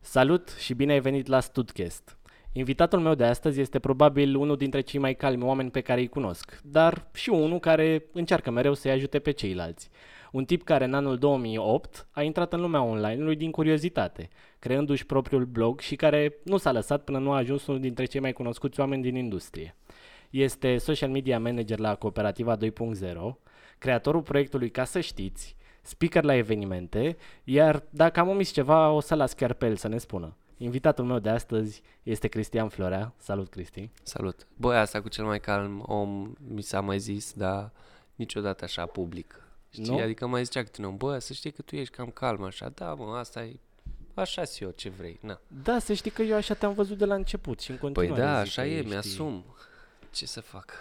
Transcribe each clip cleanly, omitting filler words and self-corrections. Salut și bine ai venit la Studcast! Invitatul meu de astăzi este probabil unul dintre cei mai calmi oameni pe care îi cunosc, dar și unul care încearcă mereu să-i ajute pe ceilalți. Un tip care în anul 2008 a intrat în lumea online-ului din curiozitate, creându-și propriul blog și care nu s-a lăsat până nu a ajuns unul dintre cei mai cunoscuți oameni din industrie. Este social media manager la Cooperativa 2.0, creatorul proiectului Ca să știți, speaker la evenimente, iar dacă am omis ceva o să las chiar pe el să ne spună. Invitatul meu de astăzi este Cristian Florea. Salut, Cristi! Salut! Băi, asta cu cel mai calm om mi s-a mai zis, dar niciodată așa public. Știi? Nu? Adică mai zicea câte un om, bă, să știi că tu ești cam calm așa, da mă, asta e, așa-s eu, ce vrei, na. Da, să știi că eu așa te-am văzut de la început și în continuare. Păi da, așa e, mi-asum. Ce să fac?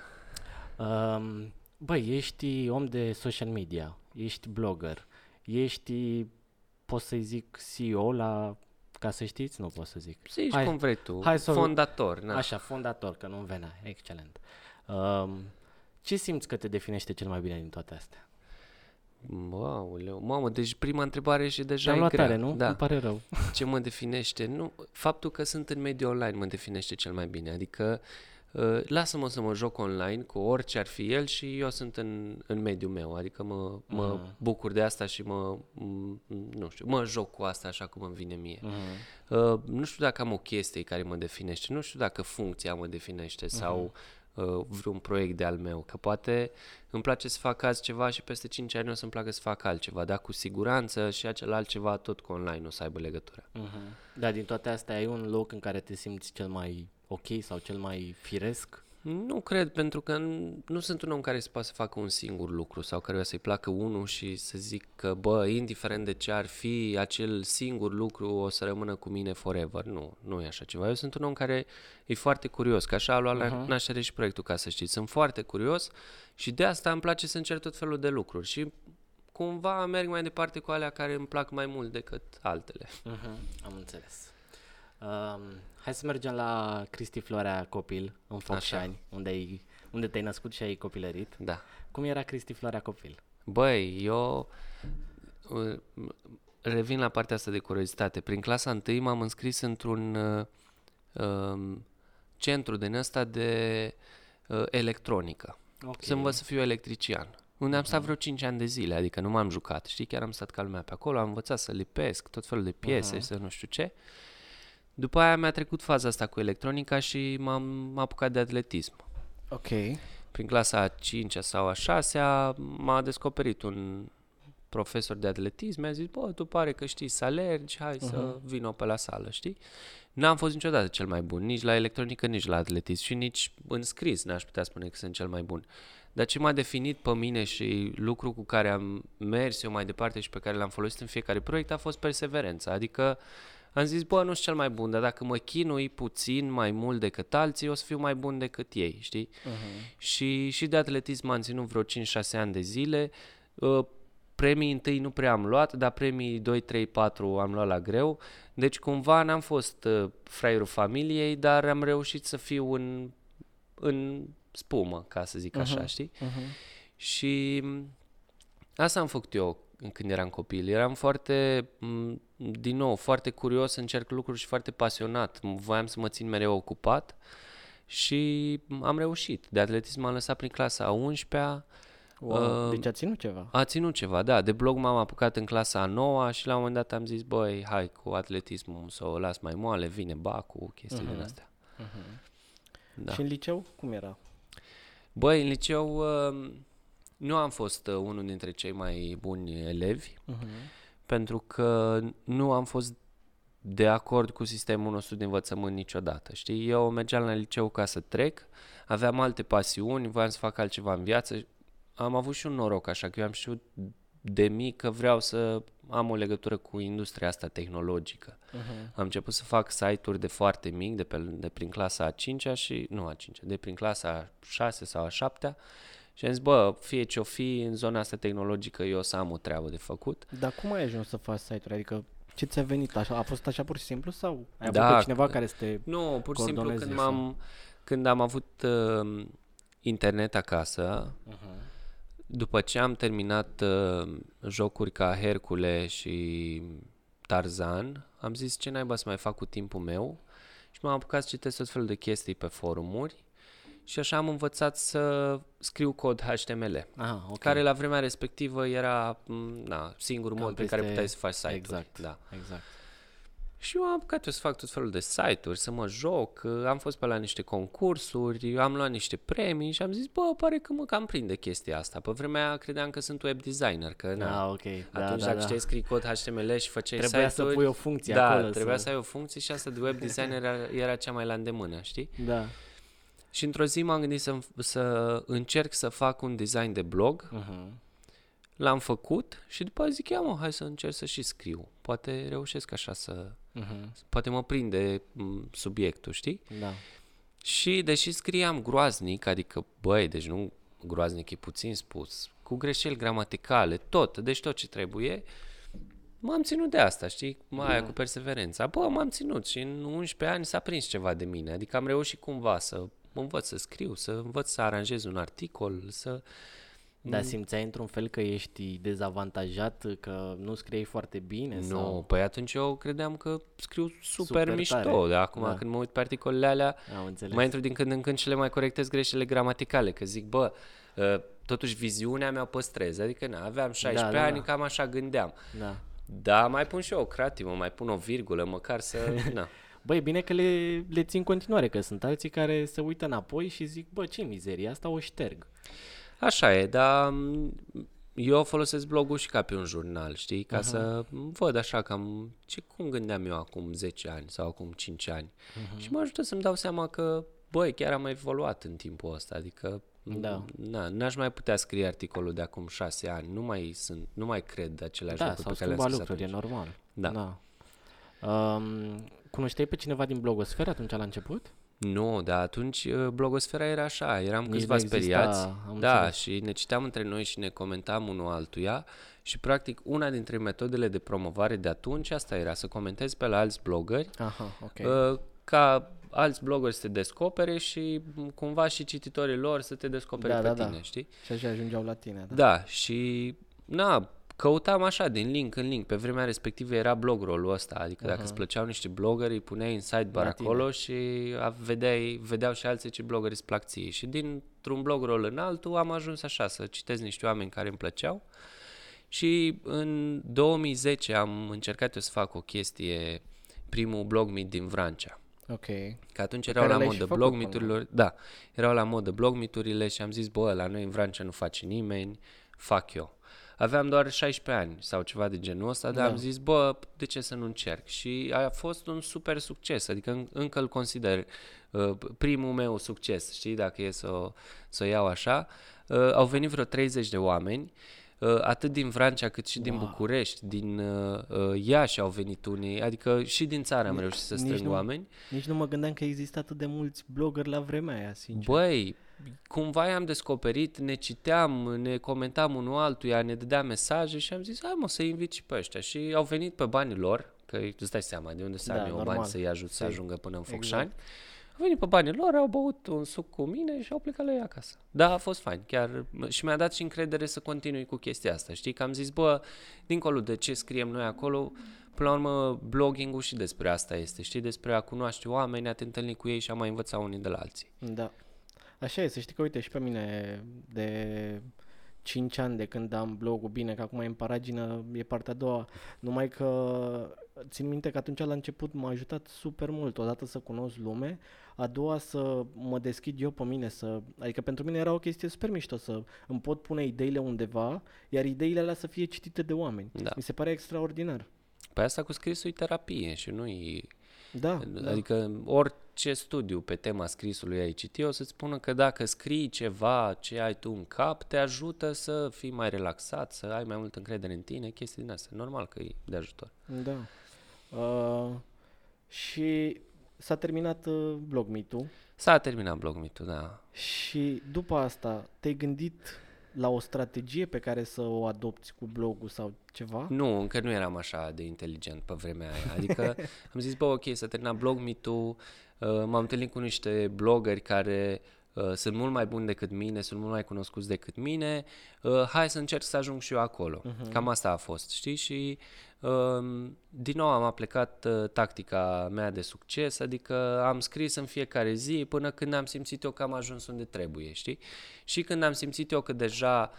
Băi, ești om de social media, ești blogger, ești, pot să-i zic, CEO la... Ca să știți, nu pot să zic. Să ești cum vrei tu, fondator. Na. Așa, fondator, că nu-mi venea, excelent. Ce simți că te definește cel mai bine din toate astea? Aoleu, mamă, deci prima întrebare și deja e grea. Te-am luat tare, nu? Da. Îmi pare rău. Ce mă definește? Nu, faptul că sunt în mediul online mă definește cel mai bine, adică lasă-mă să mă joc online cu orice ar fi el și eu sunt în mediul meu, adică mă bucur de asta și mă joc cu asta așa cum îmi vine mie. Nu știu dacă am o chestie care mă definește, nu știu dacă funcția mă definește sau vreun proiect de al meu, că poate îmi place să fac azi ceva și peste 5 ani o să-mi placă să fac altceva, dar cu siguranță și acel altceva tot cu online o să aibă legătură. Da, din toate astea ai un loc în care te simți cel mai ok sau cel mai firesc? Nu cred, pentru că nu sunt un om care se poate să facă un singur lucru sau căruia să-i placă unul și să zic că, bă, indiferent de ce ar fi, acel singur lucru o să rămână cu mine forever. Nu e așa ceva. Eu sunt un om care e foarte curios, că așa a luat la naștere și proiectul, Ca să știți. Sunt foarte curios și de asta îmi place să încerc tot felul de lucruri și cumva merg mai departe cu alea care îmi plac mai mult decât altele. Am înțeles. Hai să mergem la Cristi Florea copil, în Focșani, unde te-ai născut și ai copilărit. Da. Cum era Cristi Florea copil? Băi, eu revin la partea asta de curiozitate. Prin clasa 1 m-am înscris într-un centru din ăsta de electronică. Okay. Să învăț să fiu electrician. Unde am stat vreo 5 ani de zile, adică nu m-am jucat. Știi, chiar am stat ca lumea pe acolo, am învățat să lipesc tot felul de piese și să nu știu ce. După aia mi-a trecut faza asta cu electronica și m-am apucat de atletism. Ok. Prin clasa a 5-a sau a 6-a m-a descoperit un profesor de atletism, mi-a zis, bă, tu pare că știi să alergi, hai să vină pe la sală, știi? N-am fost niciodată cel mai bun, nici la electronică, nici la atletism și nici înscris n-aș putea spune că sunt cel mai bun. Dar ce m-a definit pe mine și lucru cu care am mers eu mai departe și pe care l-am folosit în fiecare proiect a fost perseverența, adică am zis, bă, nu știu cel mai bun, dar dacă mă chinui puțin mai mult decât alții, o să fiu mai bun decât ei, știi? Și de atletism am ținut vreo 5-6 ani de zile. Premii întâi nu prea am luat, dar premii 2, 3, 4 am luat la greu. Deci cumva n-am fost fraierul familiei, dar am reușit să fiu în spumă, ca să zic așa, știi? Și asta am făcut eu când eram copil. Eram foarte... din nou, foarte curios, încerc lucruri și foarte pasionat. Voiam să mă țin mereu ocupat și am reușit. De atletism m-am lăsat prin clasa a 11-a. Wow, deci a ținut ceva. A ținut ceva, da. De blog m-am apucat în clasa a 9-a și la un moment dat am zis, băi, hai cu atletismul să o las mai moale, vine bacul, chestii din astea. Da. Și în liceu, cum era? Băi, în liceu nu am fost unul dintre cei mai buni elevi. Pentru că nu am fost de acord cu sistemul nostru de învățământ niciodată, știi? Eu mergeam la liceu ca să trec, aveam alte pasiuni, voiam să fac altceva în viață. Am avut și un noroc așa, că eu am știut de mic că vreau să am o legătură cu industria asta tehnologică. Am început să fac site-uri de foarte mic, de prin clasa a 5-a și... Nu a 5-a, de prin clasa a 6 sau a 7-a. Și am zis, bă, fie ce-o fi, în zona asta tehnologică eu o să am o treabă de făcut. Dar cum ai ajuns să faci site-uri? Adică Ce ți-a venit? Așa, a fost așa pur și simplu sau ai avut pe cineva care să te coordoneze? Nu, pur și simplu când am avut internet acasă, uh-huh. După ce am terminat jocuri ca Hercule și Tarzan, am zis ce naiba să mai fac cu timpul meu și m-am apucat să citesc tot felul de chestii pe forumuri și așa am învățat să scriu cod HTML, okay. Care la vremea respectivă era singurul mod pe care puteai să faci site-uri. Exact, da. Exact. Și eu am apucat să fac tot felul de site-uri, să mă joc, am fost pe la niște concursuri, am luat niște premii și am zis, pare că mă cam prinde chestia asta. Pe vremea credeam că sunt web designer, că okay. Atunci dacă știi scrii cod HTML și făceai site-uri... Trebuia să pui o funcție acolo. Da, trebuia să ai o funcție și asta de web designer era cea mai la îndemână, știi? Da. Și într-o zi m-am gândit să încerc să fac un design de blog, uh-huh. L-am făcut și după zic, hai să încerc să și scriu. Poate reușesc așa să... Uh-huh. Poate mă prinde subiectul, știi? Da. Și deși scriam groaznic, adică, deci nu groaznic e puțin spus, cu greșeli gramaticale, tot ce trebuie, m-am ținut de asta, știi? Aia cu perseverența. M-am ținut și în 11 ani s-a prins ceva de mine, adică am reușit cumva să învăț să scriu, să învăț să aranjez un articol, să... Dar simțeai într-un fel că ești dezavantajat, că nu scriei foarte bine? Nu, sau? Păi atunci eu credeam că scriu super mișto, dar acum când mă uit pe articolele alea, mai intru din când în când și le mai corectez greșelile gramaticale, că zic, totuși viziunea mea păstrez, adică aveam 16 ani, cam așa gândeam. Da. Dar mai pun și eu o cratimă, mai pun o virgulă, măcar să... bine că le țin continuare, că sunt alții care se uită înapoi și zic, ce mizerie, asta o șterg. Așa e, dar eu folosesc blogul și ca pe un jurnal, știi? Ca să văd așa cam cum gândeam eu acum 10 ani sau acum 5 ani. Și mă ajută să-mi dau seama că, chiar am evoluat în timpul ăsta. Adică, n-aș mai putea scrie articolul de acum 6 ani. Nu mai cred aceleași lucruri pe care le-am scris atunci. E normal. Da. Cunoșteai pe cineva din blogosferă atunci la început? Nu, dar atunci blogosfera era așa, eram câțiva speriați, și ne citeam între noi și ne comentam unul altuia și practic una dintre metodele de promovare de atunci asta era să comentezi pe la alți blogări, ca alți blogări să te descopere și cumva și cititorii lor să te descopere pe tine, știi? Și așa ajungeau la tine. Da, și căutam așa din link în link, pe vremea respectivă era blogrolul ăsta, adică dacă îți plăceau niște blogări, îi puneai în sidebar acolo și vedeau și alții ce blogări îți plac ție. Și dintr-un blogrol în altul am ajuns așa să citesc niște oameni care îmi plăceau și în 2010 am încercat eu să fac o chestie, primul blog meet din Vrancea. Ok. Că atunci erau la modă blog meet-urilor, erau la modă blog meet-urile și am zis, la noi în Vrancea nu face nimeni, fac eu. Aveam doar 16 ani sau ceva de genul ăsta, dar am zis, de ce să nu încerc? Și a fost un super succes, adică încă îl consider primul meu succes, știi, dacă e să o iau așa. Au venit vreo 30 de oameni, atât din Vrancea cât și din București, din Iași au venit unii, adică și din țară am reușit să strâng oameni. Nici nu mă gândeam că există atât de mulți bloggeri la vremea aia, sincer. Cumva i-am descoperit, ne citeam, ne comentam unul altuia, ne dădea mesaje și am zis, să-i invit și pe ăștia. Și au venit pe banii lor, că îți dai seama de unde să am eu bani să-i ajut să ajungă până în Focșani. Exact. Au venit pe banii lor, au băut un suc cu mine și au plecat la ei acasă. Da, a fost fain, chiar. Și mi-a dat și încredere să continui cu chestia asta. Știi că am zis, dincolo de ce scriem noi acolo, până la urmă blogging-ul și despre asta este, știi, despre a cunoaște oameni, a te întâlni cu ei și a mai învăța unii de la alții. Da. Așa e, să știi că, uite, și pe mine de 5 ani de când am blogul, bine că acum e în paragină, e partea a doua, numai că țin minte că atunci la început m-a ajutat super mult, odată să cunosc lume, a doua să mă deschid eu pe mine, adică pentru mine era o chestie super mișto să îmi pot pune ideile undeva, iar ideile alea să fie citite de oameni. Da. Mi se pare extraordinar. Păi asta cu scrisul e terapie și nu-i... Adică orice studiu pe tema scrisului ai citit, o să-ți spună că dacă scrii ceva ce ai tu în cap, te ajută să fii mai relaxat, să ai mai multă încredere în tine, chestii din astea. Normal că e de ajutor. Da. Și s-a terminat blog meet-ul. S-a terminat blog meet-ul, da. Și după asta te-ai gândit la o strategie pe care să o adopți cu blogul sau ceva? Nu, încă nu eram așa de inteligent pe vremea aia. Adică am zis, bă, ok, s-a terminat Blog Me Too, m-am întâlnit cu niște blogări care sunt mult mai buni decât mine, sunt mult mai cunoscuți decât mine, hai să încerc să ajung și eu acolo. Uh-huh. Cam asta a fost, știi? Și din nou am aplicat tactica mea de succes, adică am scris în fiecare zi până când am simțit eu că am ajuns unde trebuie, știi? Și când am simțit eu că deja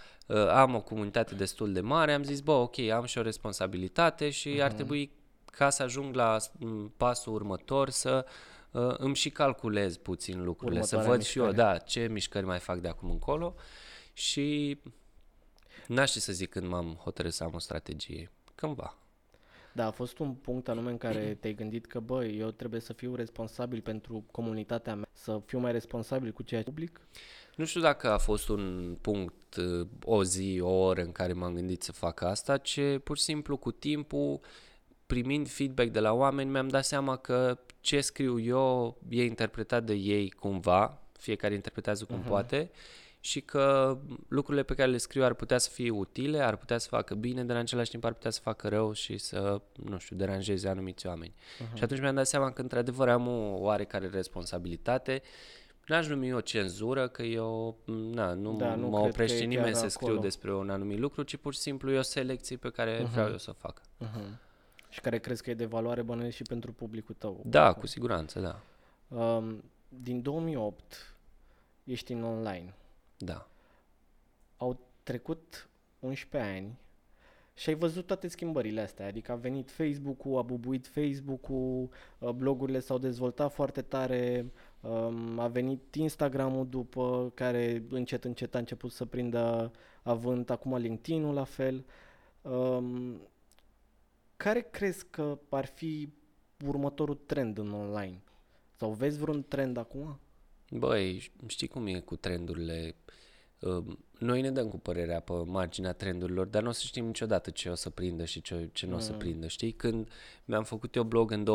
am o comunitate destul de mare, am zis, bă, ok, am și o responsabilitate și ar trebui ca să ajung la pasul următor să îmi și calculez puțin lucrurile, următoarea să văd mișcare. Și eu, da, ce mișcări mai fac de acum încolo și n-aș ști să zic când m-am hotărât să am o strategie, cândva. Da, a fost un punct anume în care te-ai gândit că, bă, eu trebuie să fiu responsabil pentru comunitatea mea, să fiu mai responsabil cu ceea ce public? Nu știu dacă a fost un punct, o zi, o oră în care m-am gândit să fac asta, ci pur și simplu cu timpul, primind feedback de la oameni, mi-am dat seama că ce scriu eu e interpretat de ei cumva, fiecare interpretează cum poate, și că lucrurile pe care le scriu ar putea să fie utile, ar putea să facă bine, dar în același timp ar putea să facă rău și să, nu știu, deranjeze anumiți oameni. Și atunci mi-am dat seama că într-adevăr am o oarecare responsabilitate. N-aș numi eu cenzură, că eu nu mă oprește nimeni să scriu despre un anumit lucru, ci pur și simplu e o selecție pe care vreau eu să o fac. Și care crezi că e de valoare, bănuiesc, și pentru publicul tău. Da, oricum. Cu siguranță, da. Din 2008 ești în online. Da. Au trecut 11 ani și ai văzut toate schimbările astea. Adică a venit Facebook-ul, a bubuit Facebook-ul, blogurile s-au dezvoltat foarte tare, a venit Instagram-ul după, care încet, încet a început să prindă avânt, acum LinkedIn-ul la fel. Care crezi că ar fi următorul trend în online? Sau vezi vreun trend acum? Băi, știi cum e cu trendurile. Noi ne dăm cu părerea pe marginea trendurilor, dar nu o să știm niciodată ce o să prindă și ce nu o să prindă. Știi? Când mi-am făcut eu blog în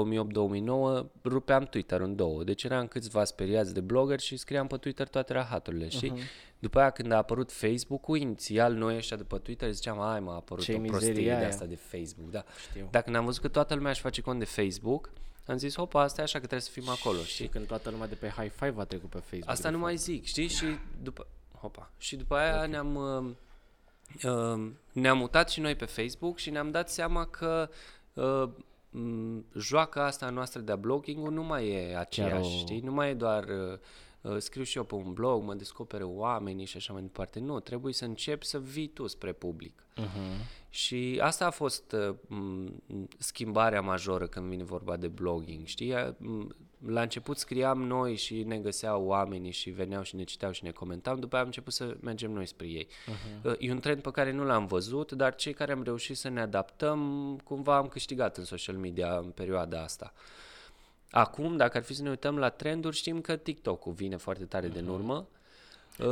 2008-2009, rupeam Twitter în două. Deci eram câțiva speriați de blogger și scriam pe Twitter toate rahaturile. Știi? După aia când a apărut Facebook-ul, inițial noi ăștia de pe Twitter ziceam, hai mă, a apărut ce o prostie de asta de Facebook. Da. Dar când am văzut că toată lumea își face cont de Facebook, am zis, hopa, asta e așa că trebuie să fim acolo. Și știi? Când toată lumea de pe High Five a trecut pe Facebook. Asta nu mai zic, știi? Și după... Opa. Și după aia ne-am mutat și noi pe Facebook și ne-am dat seama că joaca asta noastră de blogging nu mai e aceeași, știi? Nu mai e doar scriu și eu pe un blog, mă descoperă oamenii și așa mai departe. Nu, trebuie să începi să vii tu spre public. Și asta a fost schimbarea majoră când vine vorba de blogging, știi? La început scriam noi și ne găseau oamenii și veneau și ne citeau și ne comentau, după aia am început să mergem noi spre ei. E un trend pe care nu l-am văzut, dar cei care am reușit să ne adaptăm, cumva am câștigat în social media în perioada asta. Acum, dacă ar fi să ne uităm la trenduri, știm că TikTok-ul vine foarte tare din urmă.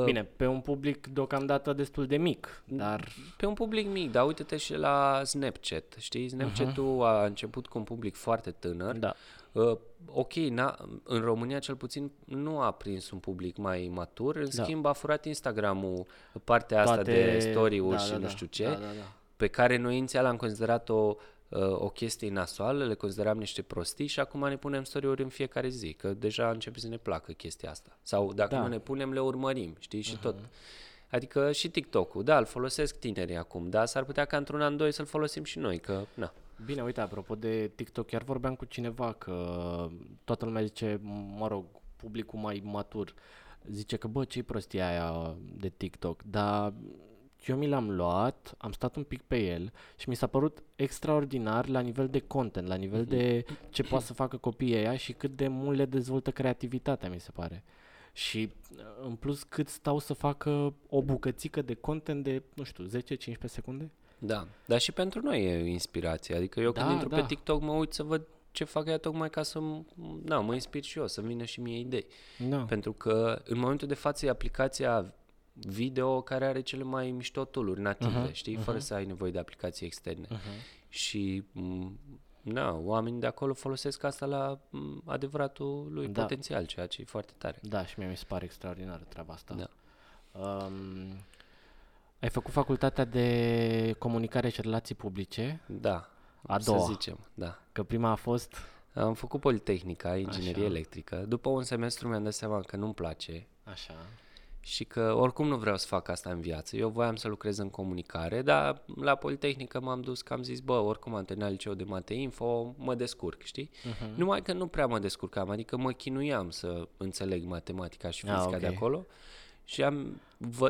Bine, pe un public deocamdată destul de mic, dar... Pe un public mic, dar uite-te și la Snapchat, știi? Snapchat-ul a început cu un public foarte tânăr. Da. Ok, în România cel puțin nu a prins un public mai matur, în schimb a furat Instagram-ul partea asta de story-uri pe care noi inițial am considerat o chestie nasoală, le consideram niște prostii și acum ne punem story-uri în fiecare zi, că deja începe să ne placă chestia asta. Sau dacă nu ne punem, le urmărim, știi, și tot. Adică și TikTok-ul, da, îl folosesc tinerii acum, dar s-ar putea ca într-un an, doi să-l folosim și noi, că na. Bine, uite, apropo de TikTok, chiar vorbeam cu cineva că toată lumea zice, mă rog, publicul mai matur, zice că, bă, ce-i prostia aia de TikTok, dar... Eu mi l-am luat, am stat un pic pe el și mi s-a părut extraordinar la nivel de content, la nivel de ce poate să facă copiii ăia și cât de mult le dezvoltă creativitatea, mi se pare. Și în plus cât stau să facă o bucățică de content de, nu știu, 10-15 secunde? Da, dar și pentru noi e inspirație, adică eu când intru pe TikTok mă uit să văd ce fac ea tocmai ca să mă inspir și eu, să vină și mie idei. Da. Pentru că în momentul de față e aplicația video care are cele mai mișto tool-uri native, știi, fără să ai nevoie de aplicații externe. Și oamenii de acolo folosesc asta la adevăratul lui potențial, ceea ce e foarte tare. Da, și mie mi se pare extraordinară treaba asta. Da. Ai făcut facultatea de comunicare și relații publice? Da, a doua, să zicem, da. Că prima a fost? Am făcut Politehnica, inginerie electrică. După un semestru mi-am dat seama că nu-mi place. Așa. Și că oricum nu vreau să fac asta în viață. Eu voiam să lucrez în comunicare, dar la Politehnică m-am dus că am zis, bă, oricum am terminat liceul de Mate Info, mă descurc, știi? Uh-huh. Numai că nu prea mă descurcam, adică mă chinuiam să înțeleg matematica și fizica de acolo. Și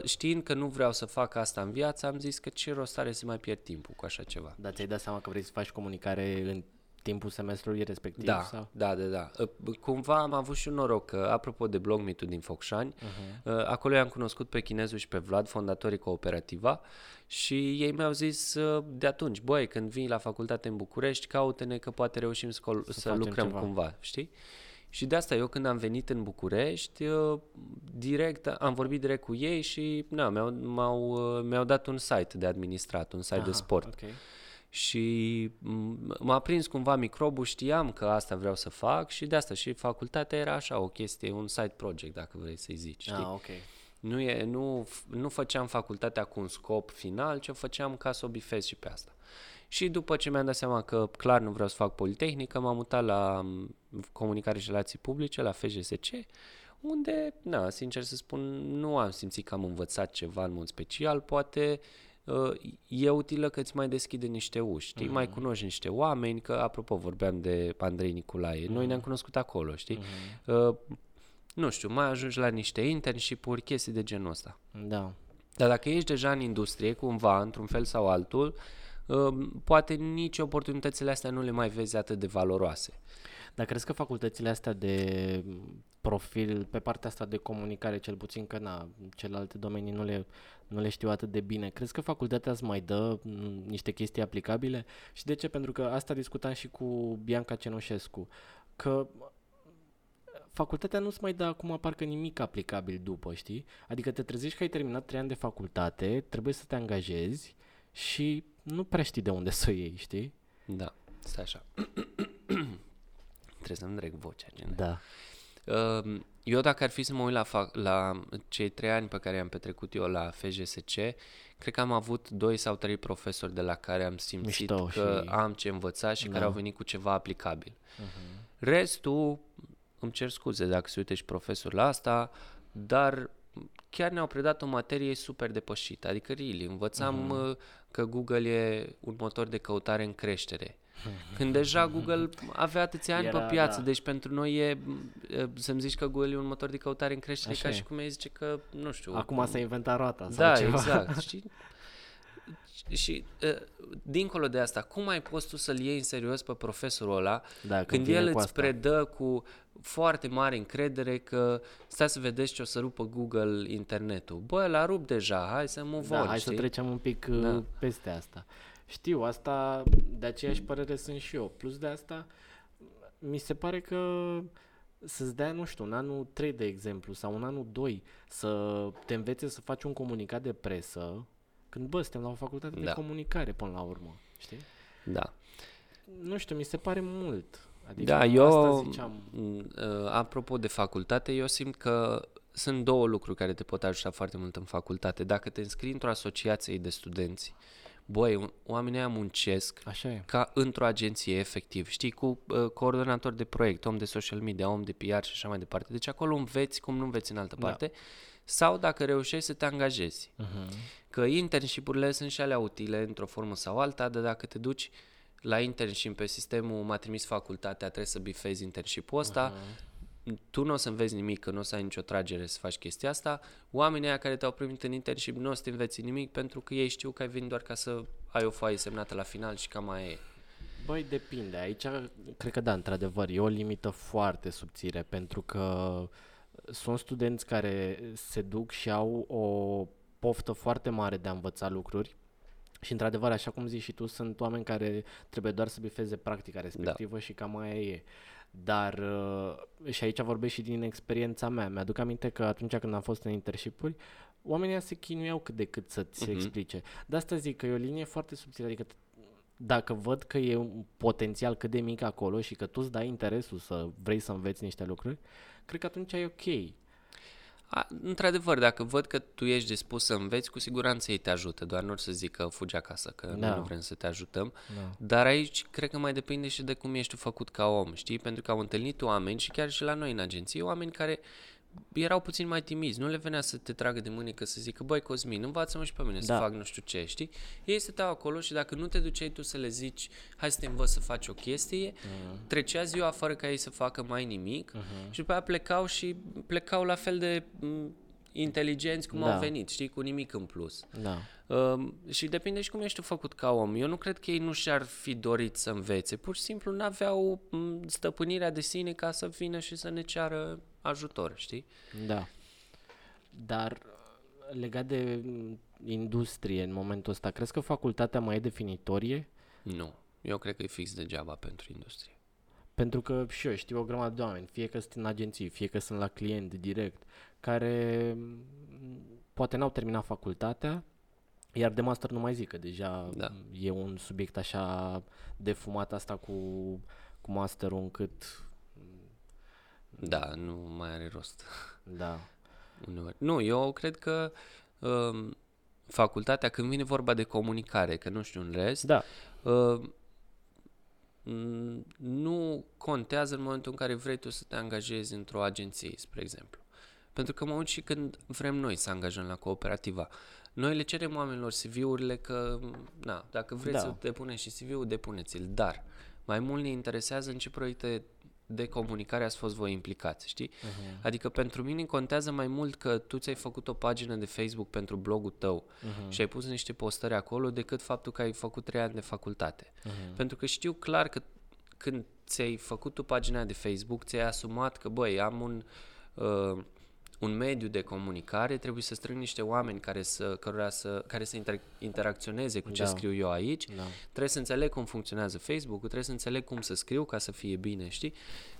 știind că nu vreau să fac asta în viață, am zis că ce rost are să mai pierd timpul cu așa ceva. Dar ți-ai dat seama că vrei să faci comunicare în timpul semestrului respectiv? Da, sau? Da. Cumva am avut și un noroc că, apropo de Blog Meet-ul din Focșani, acolo i-am cunoscut pe Chinezu și pe Vlad, fondatorii Cooperativa, și ei mi-au zis de atunci, băi, când vii la facultate în București, caută-ne că poate reușim să lucrăm ceva, cumva, știi? Și de asta eu când am venit în București, am vorbit direct cu ei și na, mi-au dat un site de administrat, un site de sport. Okay. Și m-a prins cumva microbul, știam că asta vreau să fac și de asta și facultatea era așa o chestie, un side project, dacă vrei să-i zici, știi? Nu făceam facultatea cu un scop final, ci o făceam ca să o bifez și pe asta. Și după ce mi-am dat seama că clar nu vreau să fac Politehnică, m-am mutat la comunicare și relații publice, la FGSC, unde, sincer să spun, nu am simțit că am învățat ceva în mod special, poate e utilă că îți mai deschide niște uși, știi? Mai cunoști niște oameni, că apropo vorbeam de Andrei Niculae, noi ne-am cunoscut acolo, știi? Nu știu, mai ajungi la niște internship-uri, chestii de genul ăsta. Da. Dar dacă ești deja în industrie, cumva, într-un fel sau altul, poate nici oportunitățile astea nu le mai vezi atât de valoroase. Dar crezi că facultățile astea de profil, pe partea asta de comunicare, cel puțin că celelalte domenii nu le știu atât de bine, crezi că facultatea îți mai dă niște chestii aplicabile? Și de ce? Pentru că asta discutam și cu Bianca Cenoșescu, că facultatea nu-ți mai dă acum parcă nimic aplicabil după, știi? Adică te trezești că ai terminat 3 ani de facultate, trebuie să te angajezi și nu prea știi de unde să o iei, știi? Da, stai așa. Trebuie să-mi îndreg vocea. Da. Eu dacă ar fi să mă uit la cei 3 ani pe care i-am petrecut eu la FGSC, cred că am avut 2 sau 3 profesori de la care am simțit că am ce învăța și care au venit cu ceva aplicabil. Restul, îmi cer scuze dacă se uite și profesorul la asta, dar chiar ne-au predat o materie super depășită, adică really, învățam că Google e un motor de căutare în creștere. Când deja Google avea atâția ani pe piață, deci pentru noi e să-mi zici că Google e un motor de căutare în creștere, așa, ca și cum ai zice că, nu știu, acum s-a inventat roata sau ceva. Da, exact. Și dincolo de asta, cum ai poți tu să-l iei în serios pe profesorul ăla când el îți predă cu foarte mare încredere că stai să vedeți ce o să rupă Google internetul. Bă, l-a rupt deja, hai să mă vor. Da, hai să trecem un pic peste asta. Știu, asta, de aceeași părere sunt și eu. Plus de asta, mi se pare că să-ți dea, nu știu, un anul 3 de exemplu sau un anul 2 să te învețe să faci un comunicat de presă, când, bă, suntem la o facultate de comunicare până la urmă, știi? Da. Nu știu, mi se pare mult. Adică asta ziceam. Apropo de facultate, eu simt că sunt 2 lucruri care te pot ajuta foarte mult în facultate. Dacă te înscrii într-o asociație de studenți, băi, oamenii aia muncesc ca într-o agenție, efectiv, știi, cu coordonator de proiect, om de social media, om de PR și așa mai departe. Deci acolo înveți cum nu înveți în altă parte. Sau dacă reușești să te angajezi. Că internship-urile sunt și alea utile într-o formă sau alta, dar dacă te duci la internship pe sistemul m-a trimis facultatea, trebuie să bifezi internship-ul ăsta, tu nu o să înveți nimic, că nu o să ai nicio tragere să faci chestia asta, oamenii aia care te-au primit în internship nu o să te înveți nimic pentru că ei știu că ai venit doar ca să ai o foaie semnată la final și cam aia e. Băi, depinde, aici cred că da, într-adevăr, e o limită foarte subțire pentru că sunt studenți care se duc și au o poftă foarte mare de a învăța lucruri și într-adevăr, așa cum zici și tu, sunt oameni care trebuie doar să bifeze practica respectivă și cam aia e. Dar, și aici vorbesc și din experiența mea, mi-aduc aminte că atunci când am fost în internship-uri, oamenii se chinuiau cât de cât să-ți explice. De asta zic că e o linie foarte subțire, adică dacă văd că e un potențial cât de mic acolo și că tu îți dai interesul să vrei să înveți niște lucruri, cred că atunci e ok. Într-adevăr, dacă văd că tu ești dispus să înveți, cu siguranță ei te ajută, doar nu o să zic că fugi acasă, că nu vrem să te ajutăm. Dar aici cred că mai depinde și de cum ești făcut ca om, știi? Pentru că au întâlnit oameni și chiar și la noi în agenție, oameni care erau puțin mai timizi, nu le venea să te tragă de mânecă să zică, băi Cosmin, învață-mă și pe mine să fac nu știu ce, știi? Ei stăteau acolo și dacă nu te duceai tu să le zici, hai să te învăț să faci o chestie, trecea ziua fără ca ei să facă mai nimic și după aia plecau și plecau la fel de inteligenți cum au venit, știi, cu nimic în plus. Și depinde și cum ești făcut ca om. Eu nu cred că ei nu și-ar fi dorit să învețe, pur și simplu n-aveau stăpânirea de sine ca să vină și să ne ceară ajutor, știi? Da. Dar legat de industrie în momentul ăsta, crezi că facultatea mai e definitorie? Nu. Eu cred că e fix degeaba pentru industrie. Pentru că și eu știu o grămadă de oameni, fie că sunt în agenții, fie că sunt la client direct, care poate n-au terminat facultatea, iar de master nu mai zic, că deja e un subiect așa defumat asta cu masterul încât... Da, nu mai are rost. Da. Nu, eu cred că facultatea, când vine vorba de comunicare, că nu știu în rest, nu contează în momentul în care vrei tu să te angajezi într-o agenție, spre exemplu. Pentru că mă uit și când vrem noi să angajăm la cooperativa. Noi le cerem oamenilor CV-urile că, dacă vrei să depuneți și CV-ul, depuneți-l. Dar mai mult ne interesează în ce proiecte de comunicare ați fost voi implicați, știi? Adică pentru mine contează mai mult că tu ți-ai făcut o pagină de Facebook pentru blogul tău și ai pus niște postări acolo decât faptul că ai făcut 3 ani de facultate. Pentru că știu clar că când ți-ai făcut tu pagina de Facebook, ți-ai asumat că, băi, am un mediu de comunicare, trebuie să strâng niște oameni care să interacționeze cu ce scriu eu aici, trebuie să înțeleg cum funcționează Facebook-ul, trebuie să înțeleg cum să scriu ca să fie bine, știi?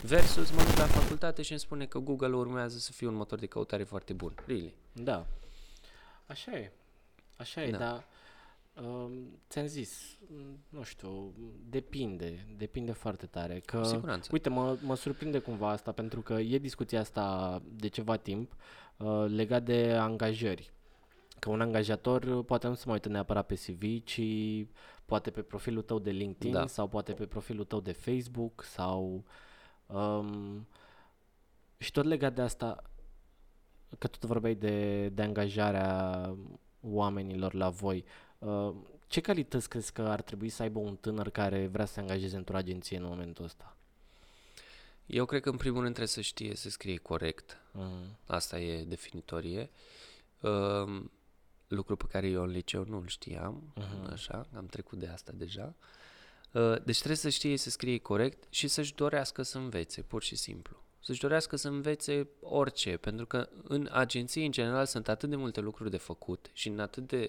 Versus mă duc la facultate și îmi spune că Google urmează să fie un motor de căutare foarte bun. Really? Da. Așa e, dar ți-am zis, nu știu, depinde foarte tare. Că, cu siguranță. Uite, mă surprinde cumva asta, pentru că e discuția asta de ceva timp legat de angajări. Că un angajator poate nu se mai uită neapărat pe CV, ci poate pe profilul tău de LinkedIn sau poate pe profilul tău de Facebook sau... și tot legat de asta, că tot vorbeai de angajarea oamenilor la voi. Ce calități crezi că ar trebui să aibă un tânăr care vrea să se angajeze într-o agenție în momentul ăsta? Eu cred că în primul rând trebuie să știe să scrie corect. Asta e definitorie. Lucru pe care eu în liceu nu-l știam. Așa, am trecut de asta deja. Deci trebuie să știe să scrie corect și să-și dorească să învețe, pur și simplu. Să-și dorească să învețe orice, pentru că în agenții, în general, sunt atât de multe lucruri de făcut și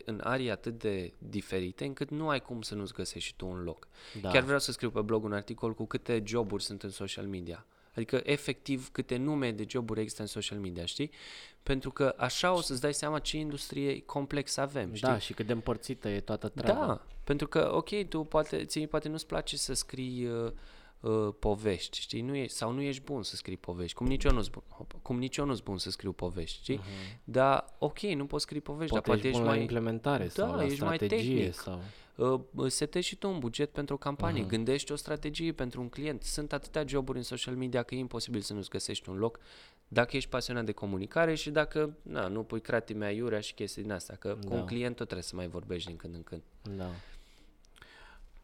în arii atât de diferite, încât nu ai cum să nu-ți găsești și tu un loc. Chiar vreau să scriu pe blog un articol cu câte joburi sunt în social media. Adică, efectiv, câte nume de joburi există în social media, știi? Pentru că așa o să-ți dai seama ce industrie complexă avem, știi? Da, și cât de împărțită e toată treaba. Da, pentru că, ok, tu poate nu-ți place să scrii... povești, știi? Sau nu ești bun să scrii povești, cum nici eu nu-s bun să scriu povești, știi? Dar ok, nu poți scrii povești, dar poate ești bun la implementare sau la ești strategie mai sau... setezi și tu un buget pentru o campanie, gândești o strategie pentru un client. Sunt atâtea joburi în social media că e imposibil să nu-ți găsești un loc dacă ești pasionat de comunicare și dacă nu pui cratimea iurea și chestii din astea, că cu un client tot trebuie să mai vorbești din când în când.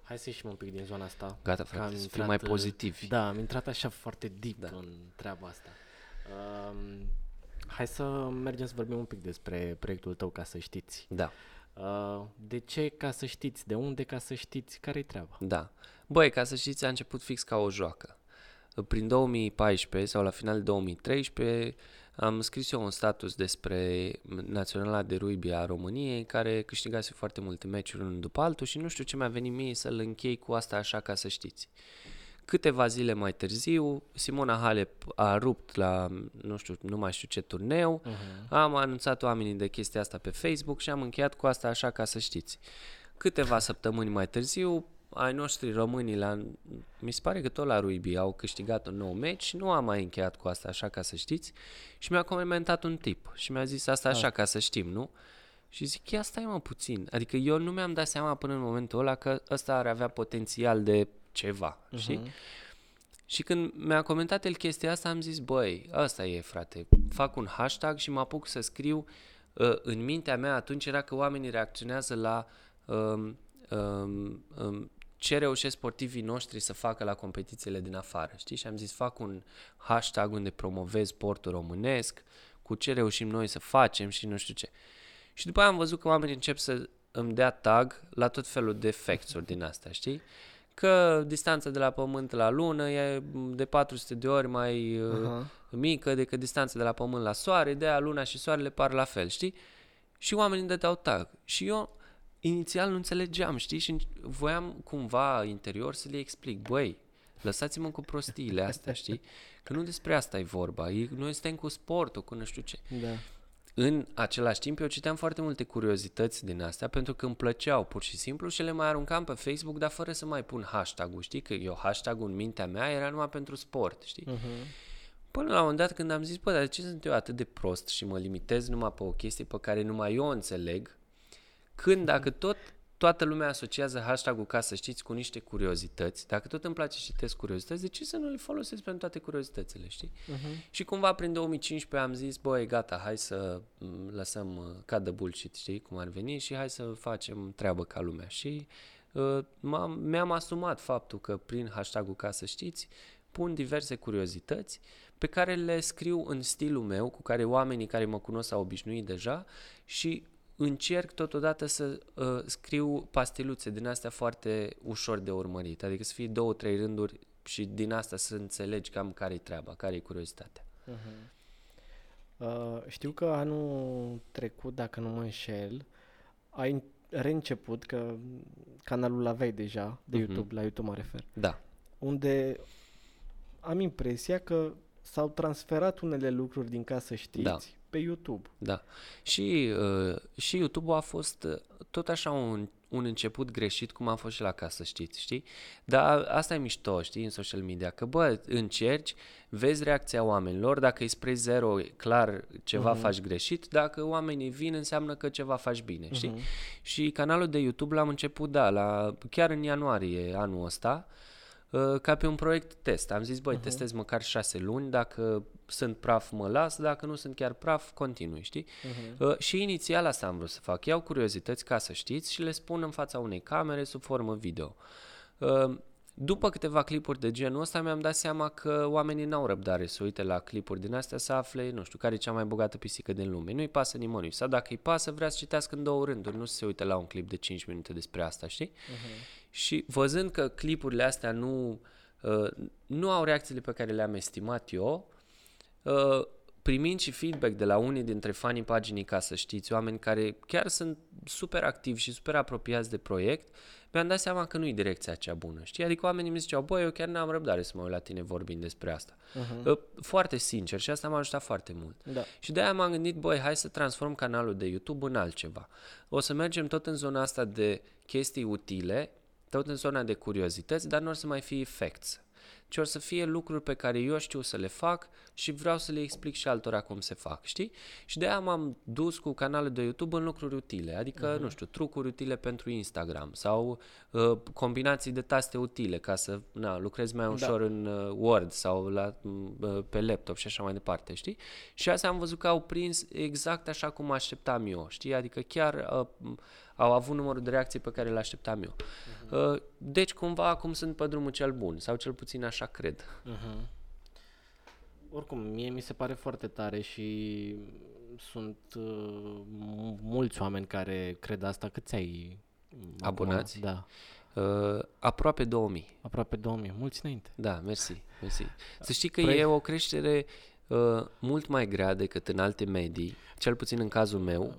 Hai să ieșim un pic din zona asta. Gata, frate, să fim mai pozitivi. Da, am intrat așa foarte deep în treaba asta. Hai să mergem să vorbim un pic despre proiectul tău, Ca să știți. De ce Ca să știți? De unde Ca să știți? Care-i treaba? Băi, Ca să știți a început fix ca o joacă. Prin 2014 sau la final 2013 am scris eu un status despre Naționala de Rugby a României, care câștigase foarte multe meciuri unul după altul și nu știu ce mi-a venit mie să-l închei cu asta așa ca să știți. Câteva zile mai târziu, Simona Halep a rupt la nu mai știu ce turneu, am anunțat oamenii de chestia asta pe Facebook și am încheiat cu asta așa ca să știți. Câteva săptămâni mai târziu, ai noștri românii, mi se pare că tot la rugby au câștigat un nou meci și nu am mai încheiat cu asta, așa ca să știți, și mi-a comentat un tip și mi-a zis asta așa ca să știm, nu? Și zic, ia stai mă puțin, adică eu nu mi-am dat seama până în momentul ăla că ăsta ar avea potențial de ceva, știi? Și când mi-a comentat el chestia asta, am zis, băi, ăsta e, frate, fac un hashtag și mă apuc să scriu. În mintea mea atunci era că oamenii reacționează la ce reușesc sportivii noștri să facă la competițiile din afară, știi? Și am zis, fac un hashtag unde promovez sportul românesc, cu ce reușim noi să facem și nu știu ce. Și după aia am văzut că oamenii încep să îmi dea tag la tot felul de facts-uri din astea, știi? Că distanța de la Pământ la Lună e de 400 de ori mai mică decât distanța de la Pământ la Soare, de aia Luna și Soarele par la fel, știi? Și oamenii dădeau tag. Și eu inițial nu înțelegeam, știi? Și voiam cumva interior să le explic, băi, lăsați-mă cu prostiile astea, știi? Că nu despre asta e vorba. Noi suntem cu sportul, cu nu știu ce. Da. În același timp, eu citeam foarte multe curiozități din astea, pentru că îmi plăceau pur și simplu și le mai aruncam pe Facebook, dar fără să mai pun hashtag-ul, știi? Că eu hashtag-ul în mintea mea era numai pentru sport, știi? Până la un moment dat când am zis, bă, dar de ce sunt eu atât de prost și mă limitez numai pe o chestie pe care numai eu o înțeleg, când dacă tot toată lumea asociază hashtag-ul Ca să știți cu niște curiozități, dacă tot îmi place și citesc curiozități, de ce să nu le folosesc pentru toate curiozitățile, știi? Și cumva prin 2015 am zis, băi, gata, hai să lăsăm cadă bullshit, știi, cum ar veni, și hai să facem treabă ca lumea. Și mi-am asumat faptul că prin hashtag-ul Ca să știți pun diverse curiozități pe care le scriu în stilul meu, cu care oamenii care mă cunosc s-au obișnuit deja, și încerc totodată să scriu pastiluțe din astea foarte ușor de urmărit, adică să fie 2-3 rânduri și din asta să înțelegi cam care-i treaba, care-i curiozitatea. Știu că anul trecut, dacă nu mă înșel, ai reînceput, că canalul aveai deja de YouTube, la YouTube mă refer, da, unde am impresia că s-au transferat unele lucruri din Ca să știți, pe YouTube. Da. Și YouTube-ul a fost tot așa un început greșit, cum a fost și la Ca să știți, știi? Dar asta e mișto, știi, în social media, că bă, încerci, vezi reacția oamenilor, dacă îi spre zero, clar, ceva faci greșit, dacă oamenii vin, înseamnă că ceva faci bine, știi? Și canalul de YouTube l-am început, chiar în ianuarie anul ăsta, ca pe un proiect test. Am zis, băi, testez măcar 6 luni, dacă sunt praf mă las, dacă nu sunt chiar praf, continui, știi? Și inițial asta am vrut să fac. Iau curiozități Ca să știți și le spun în fața unei camere sub formă video. După câteva clipuri de genul ăsta mi-am dat seama că oamenii n-au răbdare să uite la clipuri din astea, să afle, nu știu, care e cea mai bogată pisică din lume. Nu-i pasă nimănui. Sau dacă îi pasă, vrea să citească în 2 rânduri, nu să se uite la un clip de 5 minute despre asta, știi? Și văzând că clipurile astea nu au reacțiile pe care le-am estimat eu, primind și feedback de la unii dintre fanii paginii Ca să știți, oameni care chiar sunt super activi și super apropiați de proiect, mi-am dat seama că nu-i direcția cea bună, știi? Adică oamenii mi ziceau, băi, eu chiar n-am răbdare să mă uit la tine vorbind despre asta. Foarte sincer, și asta m-a ajutat foarte mult. Și de-aia m-am gândit, băi, hai să transform canalul de YouTube în altceva. O să mergem tot în zona asta de chestii utile, tot în zona de curiozități, dar nu o să mai fie facts, ci o să fie lucruri pe care eu știu să le fac și vreau să le explic și altora cum se fac, știi? Și de-aia m-am dus cu canalul de YouTube în lucruri utile, adică, nu știu, trucuri utile pentru Instagram sau combinații de taste utile ca să lucrezi mai ușor în Word sau pe laptop și așa mai departe, știi? Și asta am văzut că au prins exact așa cum așteptam eu, știi? Adică chiar au avut numărul de reacții pe care l-așteptam eu. Deci, cumva, acum sunt pe drumul cel bun, sau cel puțin așa cred. Oricum, mie mi se pare foarte tare și sunt mulți oameni care cred asta. Câți ai abonați? Da. Aproape 2000. Aproape 2000, mulți înainte. Da, mersi. Să știi că e o creștere mult mai grea decât în alte medii, cel puțin în cazul meu.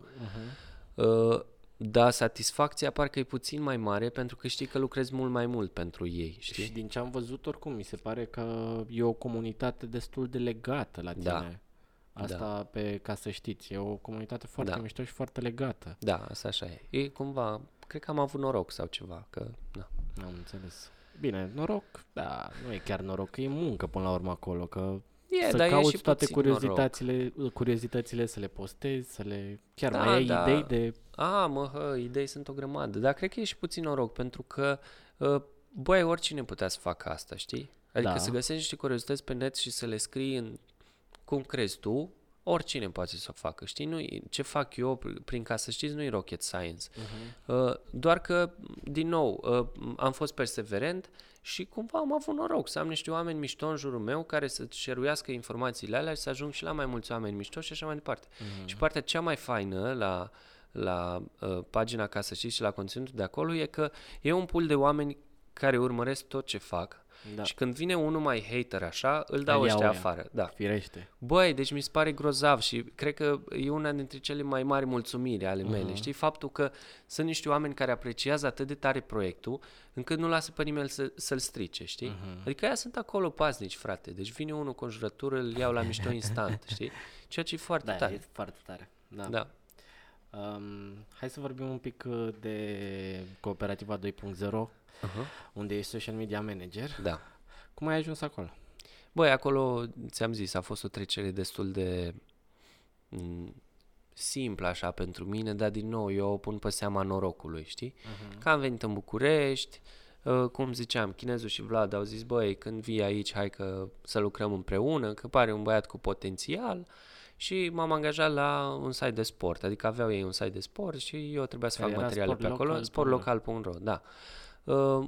Da, satisfacția parcă e puțin mai mare pentru că știi că lucrezi mult mai mult pentru ei, știi? Și din ce am văzut, oricum, mi se pare că e o comunitate destul de legată la tine. Asta pe Ca să știți, e o comunitate foarte mișto și foarte legată. Da, asta așa e. E cumva, cred că am avut noroc sau ceva, că Am înțeles. Bine, noroc, da, nu e chiar noroc, că e muncă până la urmă acolo, că e, să cauți toate curiozitățile, să le postezi, să le... Chiar da, mai ai idei de... Idei sunt o grămadă, dar cred că e și puțin noroc, pentru că, băi, oricine putea să facă asta, știi? Adică să găsești niște curiozități pe net și să le scrii în cum crezi tu, oricine poate să o facă, știi? Nu, ce fac eu prin Ca să știți, nu-i rocket science. Uh-huh. Doar că, din nou, am fost perseverent și cumva am avut noroc să am niște oameni mișto în jurul meu care să șeruiască informațiile alea și să ajung și la mai mulți oameni mișto și așa mai departe. Uh-huh. Și partea cea mai faină la pagina Ca să știți și la conținutul de acolo e că e un pool de oameni care urmăresc tot ce fac. Da. Și când vine unul mai hater așa, îl dau ăștia afară. Da. Firește. Băi, deci mi se pare grozav și cred că e una dintre cele mai mari mulțumiri ale mele. Știi? Faptul că sunt niște oameni care apreciază atât de tare proiectul, încât nu lasă pe nimeni să-l strice, știi? Adică aia sunt acolo paznici, frate. Deci vine unul cu o jurătură, îl iau la mișto instant, știi? Ceea ce e foarte tare. Da, e foarte tare. Da. Hai să vorbim un pic de Cooperativa 2.0, unde ești social media manager. Da. Cum ai ajuns acolo? Băi, acolo, ți-am zis, a fost o trecere destul de simplă așa pentru mine, dar din nou eu o pun pe seama norocului, știi? Că am venit în București, cum ziceam, Chinezul și Vlad au zis, băi, când vii aici, hai că să lucrăm împreună, că pare un băiat cu potențial. Și m-am angajat la un site de sport, adică aveau ei un site de sport și eu trebuia să fac materiale pe acolo, sportlocal.ro, da.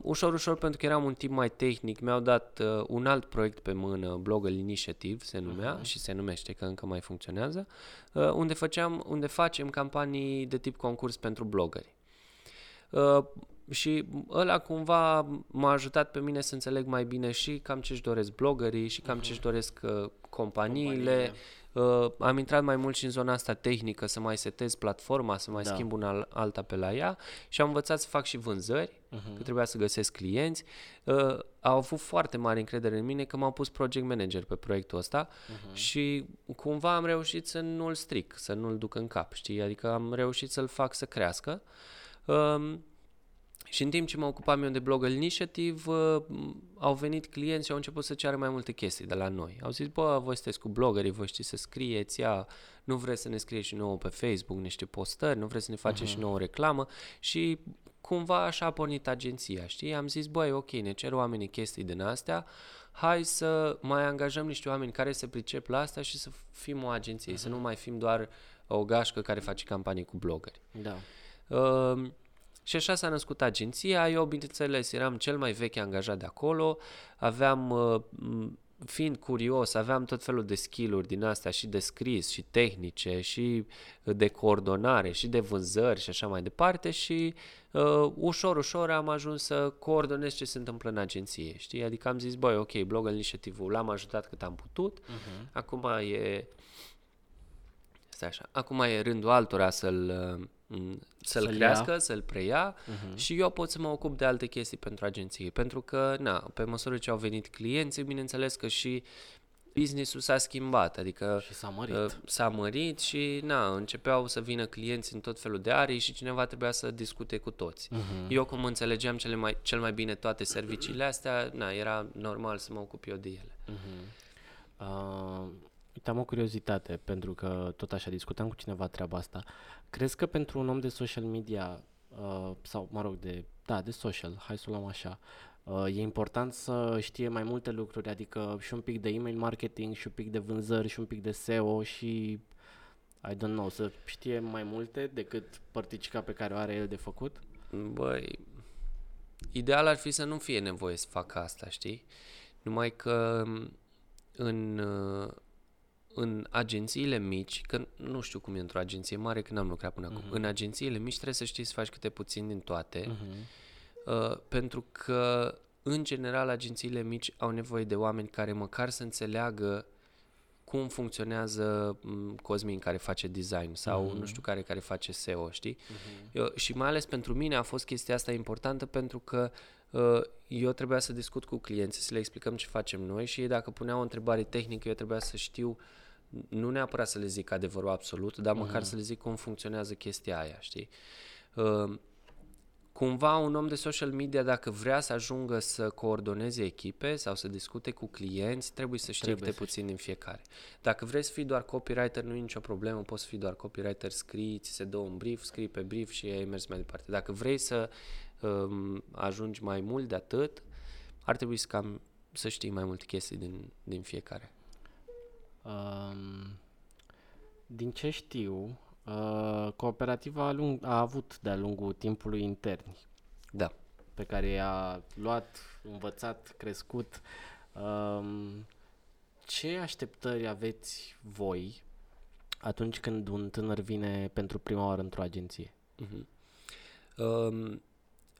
Ușor, ușor, pentru că eram un timp mai tehnic, mi-au dat un alt proiect pe mână, Blogger Initiative se numea și se numește, că încă mai funcționează, unde facem campanii de tip concurs pentru bloggeri. Și ăla cumva m-a ajutat pe mine să înțeleg mai bine și cam ce-și doresc bloggerii și cam ce-și doresc companiile. Am intrat mai mult și în zona asta tehnică, să mai setez platforma, să mai schimb una alta pe la ea și am învățat să fac și vânzări, că trebuia să găsesc clienți. Au avut foarte mare încredere în mine că m-am pus project manager pe proiectul ăsta și cumva am reușit să nu-l stric, să nu-l duc în cap, știi? Adică am reușit să-l fac să crească. Și în timp ce mă ocupam eu de Blogger Initiative, au venit clienți și au început să ceară mai multe chestii de la noi. Au zis, bă, voi sunteți cu bloggerii, voi știți să scrieți, nu vreți să ne scrieți și nouă pe Facebook niște postări, nu vreți să ne faceți și nouă reclamă. Și cumva așa a pornit agenția, știi? Am zis, băi, ok, ne cer oamenii chestii din astea, hai să mai angajăm niște oameni care se pricep la asta și să fim o agenție, să nu mai fim doar o gașcă care face campanii cu bloggeri. Da. Și așa s-a născut agenția. Eu, bineînțeles, eram cel mai vechi angajat de acolo, fiind curios, aveam tot felul de skill-uri din astea și de scris și tehnice și de coordonare și de vânzări și așa mai departe și ușor, ușor am ajuns să coordonez ce se întâmplă în agenție, știi? Adică am zis, băi, ok, Blogger Initiative-ul l-am ajutat cât am putut, acum e... Stai așa, acum e rândul altora să-l crească, să-l preia și eu pot să mă ocup de alte chestii pentru agenție, pentru că, pe măsură ce au venit clienții, bineînțeles că și business-ul s-a schimbat, adică și s-a mărit și începeau să vină clienți în tot felul de arii și cineva trebuia să discute cu toți. Eu, cum înțelegeam cel mai bine toate serviciile astea, era normal să mă ocup eu de ele. Am o curiozitate, pentru că tot așa discutam cu cineva treaba asta. Crezi că pentru un om de social media, sau mă rog, de social, hai să o luăm așa, e important să știe mai multe lucruri, adică și un pic de email marketing, și un pic de vânzări, și un pic de SEO și, I don't know, să știe mai multe decât părticica pe care o are el de făcut? Băi, ideal ar fi să nu fie nevoie să facă asta, știi? Numai că în agențiile mici, că nu știu cum e într-o agenție mare, că n-am lucrat până acum, în agențiile mici trebuie să știi să faci câte puțin din toate, pentru că, în general, agențiile mici au nevoie de oameni care măcar să înțeleagă cum funcționează Cosmin care face design sau nu știu care face SEO, știi? Și mai ales pentru mine a fost chestia asta importantă pentru că eu trebuia să discut cu clienții, să le explicăm ce facem noi și ei, dacă puneau o întrebare tehnică, eu trebuia să știu, nu neapărat să le zic adevărul absolut, dar măcar să le zic cum funcționează chestia aia, știi? Cumva un om de social media, dacă vrea să ajungă să coordoneze echipe sau să discute cu clienți, trebuie să știe câte puțin din fiecare. Dacă vrei să fii doar copywriter, nu e nicio problemă, poți să fii doar copywriter, scrii, ți se dă un brief, scrii pe brief și ai mers mai departe. Dacă vrei să ajungi mai mult de atât, ar trebui să știi mai multe chestii din fiecare. Din ce știu, cooperativa a avut de-a lungul timpului interni, da, pe care i-a luat, învățat, crescut. Ce așteptări aveți voi atunci când un tânăr vine pentru prima oară într-o agenție? Uh-huh.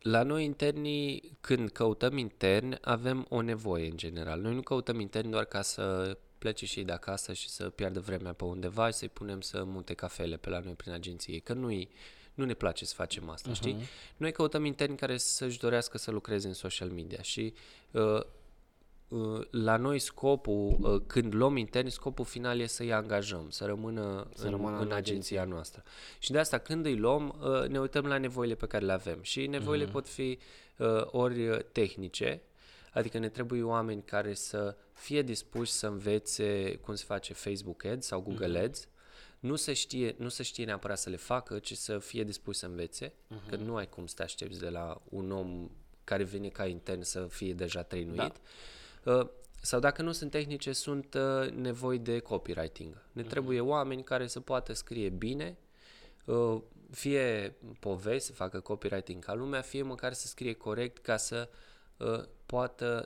La noi internii, când căutăm interni, avem o nevoie în general. Noi nu căutăm interni doar ca să plece și de acasă și să piardă vremea pe undeva și să-i punem să mute cafele pe la noi prin agenție, că nu ne place să facem asta, știi? Noi căutăm interni care să-și dorească să lucreze în social media și la noi scopul, când luăm interni, scopul final e să-i angajăm, să rămână în agenția noastră. Și de asta, când îi luăm, ne uităm la nevoile pe care le avem și nevoile pot fi ori tehnice, adică ne trebuie oameni care să fie dispuși să învețe cum se face Facebook Ads sau Google Ads. Nu se știe neapărat să le facă, ci să fie dispuși să învețe, că nu ai cum să te aștepți de la un om care vine ca intern să fie deja trainuit. Da. Sau dacă nu sunt tehnice, sunt nevoi de copywriting. Ne trebuie oameni care să poată scrie bine, fie povesti, să facă copywriting ca lumea, fie măcar să scrie corect ca să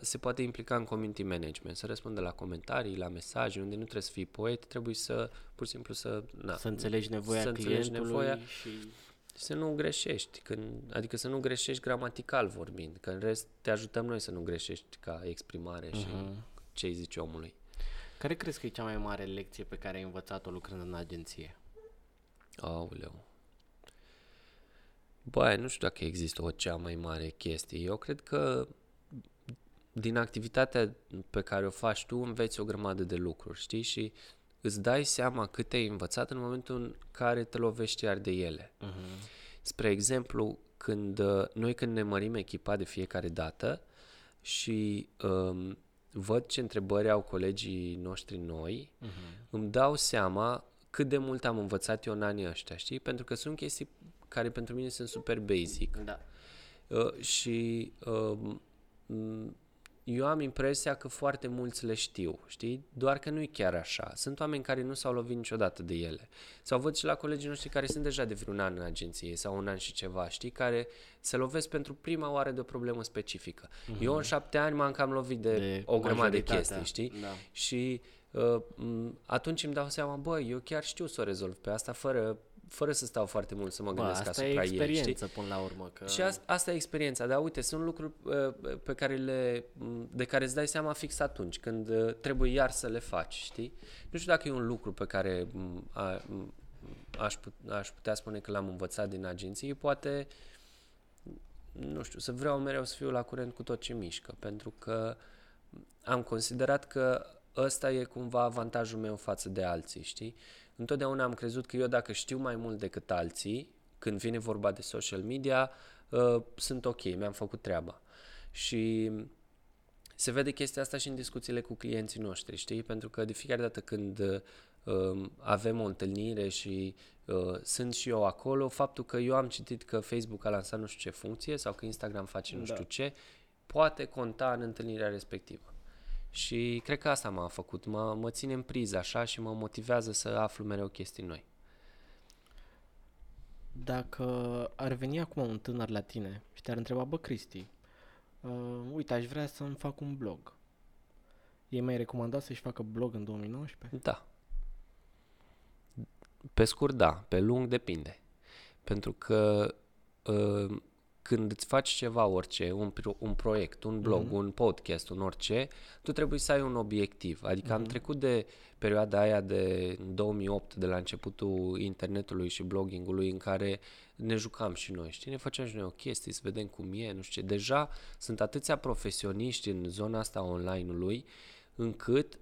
se poate implica în community management, să răspundă la comentarii, la mesaje, unde nu trebuie să fii poet, trebuie să, pur și simplu, să înțelegi nevoia clientului și să nu greșești, adică să nu greșești gramatical vorbind, că în rest te ajutăm noi să nu greșești ca exprimare și ce-i zici omului. Care crezi că e cea mai mare lecție pe care ai învățat-o lucrând în agenție? Aoleu. Băi, nu știu dacă există o cea mai mare chestie. Eu cred că din activitatea pe care o faci tu înveți o grămadă de lucruri, știi? Și îți dai seama cât ai învățat în momentul în care te lovești iar de ele. Spre exemplu, când ne mărim echipa de fiecare dată și văd ce întrebări au colegii noștri noi, îmi dau seama cât de mult am învățat eu în anii ăștia, știi? Pentru că sunt chestii care pentru mine sunt super basic. Da. Eu am impresia că foarte mulți le știu, știi? Doar că nu e chiar așa. Sunt oameni care nu s-au lovit niciodată de ele. Sau văd și la colegii noștri care sunt deja de vreun an în agenție sau un an și ceva, știi? Care se lovesc pentru prima oară de o problemă specifică. Eu în 7 ani m-am cam lovit de o grămadă de chestii, știi? Da. Și atunci îmi dau seama, eu chiar știu să o rezolv pe asta fără să stau foarte mult să mă gândesc asupra ei. Asta e experiența până la urmă. Și asta e experiența, dar uite, sunt lucruri pe care de care îți dai seama fix atunci, când trebuie iar să le faci, știi? Nu știu dacă e un lucru pe care aș putea spune că l-am învățat din agenție, poate, nu știu, să vreau mereu să fiu la curent cu tot ce mișcă, pentru că am considerat că ăsta e cumva avantajul meu față de alții, știi? Întotdeauna am crezut că eu, dacă știu mai mult decât alții, când vine vorba de social media, sunt ok, mi-am făcut treaba. Și se vede chestia asta și în discuțiile cu clienții noștri, știi? Pentru că de fiecare dată când avem o întâlnire și sunt și eu acolo, faptul că eu am citit că Facebook a lansat nu știu ce funcție sau că Instagram face nu știu ce, poate conta în întâlnirea respectivă. Și cred că asta m-a făcut, mă ține în priză așa și mă motivează să aflu mereu chestii noi. Dacă ar veni acum un tânăr la tine și te-ar întreba, Cristi, uite, aș vrea să-mi fac un blog. E mai recomandat să-și facă blog în 2019? Da. Pe scurt, da. Pe lung, depinde. Pentru că când îți faci ceva, orice, un proiect, un blog, un podcast, un orice, tu trebuie să ai un obiectiv. Adică am trecut de perioada aia de 2008, de la începutul internetului și bloggingului, în care ne jucam și noi, știi? Ne făceam și noi o chestie, să vedem cum e, nu știu ce. Deja sunt atâția profesioniști în zona asta online-ului, încât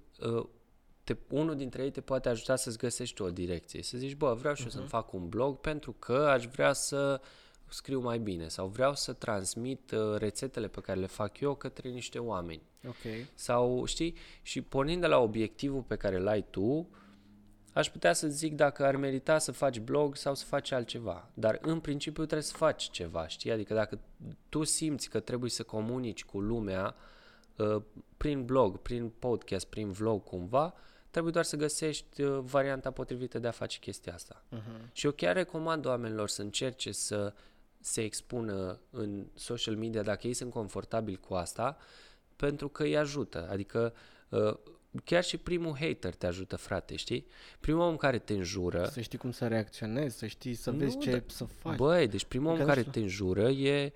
unul dintre ei te poate ajuta să-ți găsești o direcție. Să zici, vreau și eu să-mi fac un blog, pentru că aș vrea să scriu mai bine sau vreau să transmit rețetele pe care le fac eu către niște oameni. Okay. Sau, știi, și pornind de la obiectivul pe care l-ai tu, aș putea să zic dacă ar merita să faci blog sau să faci altceva. Dar în principiu trebuie să faci ceva, știi? Adică dacă tu simți că trebuie să comunici cu lumea prin blog, prin podcast, prin vlog cumva, trebuie doar să găsești varianta potrivită de a face chestia asta. Uh-huh. Și eu chiar recomand oamenilor să încerce să se expună în social media dacă ei sunt confortabili cu asta, pentru că îi ajută. Adică chiar și primul hater te ajută, frate, știi? Primul om care te înjură... Să știi cum să reacționezi, să știi, să vezi ce să faci. Băi, deci primul om care te înjură e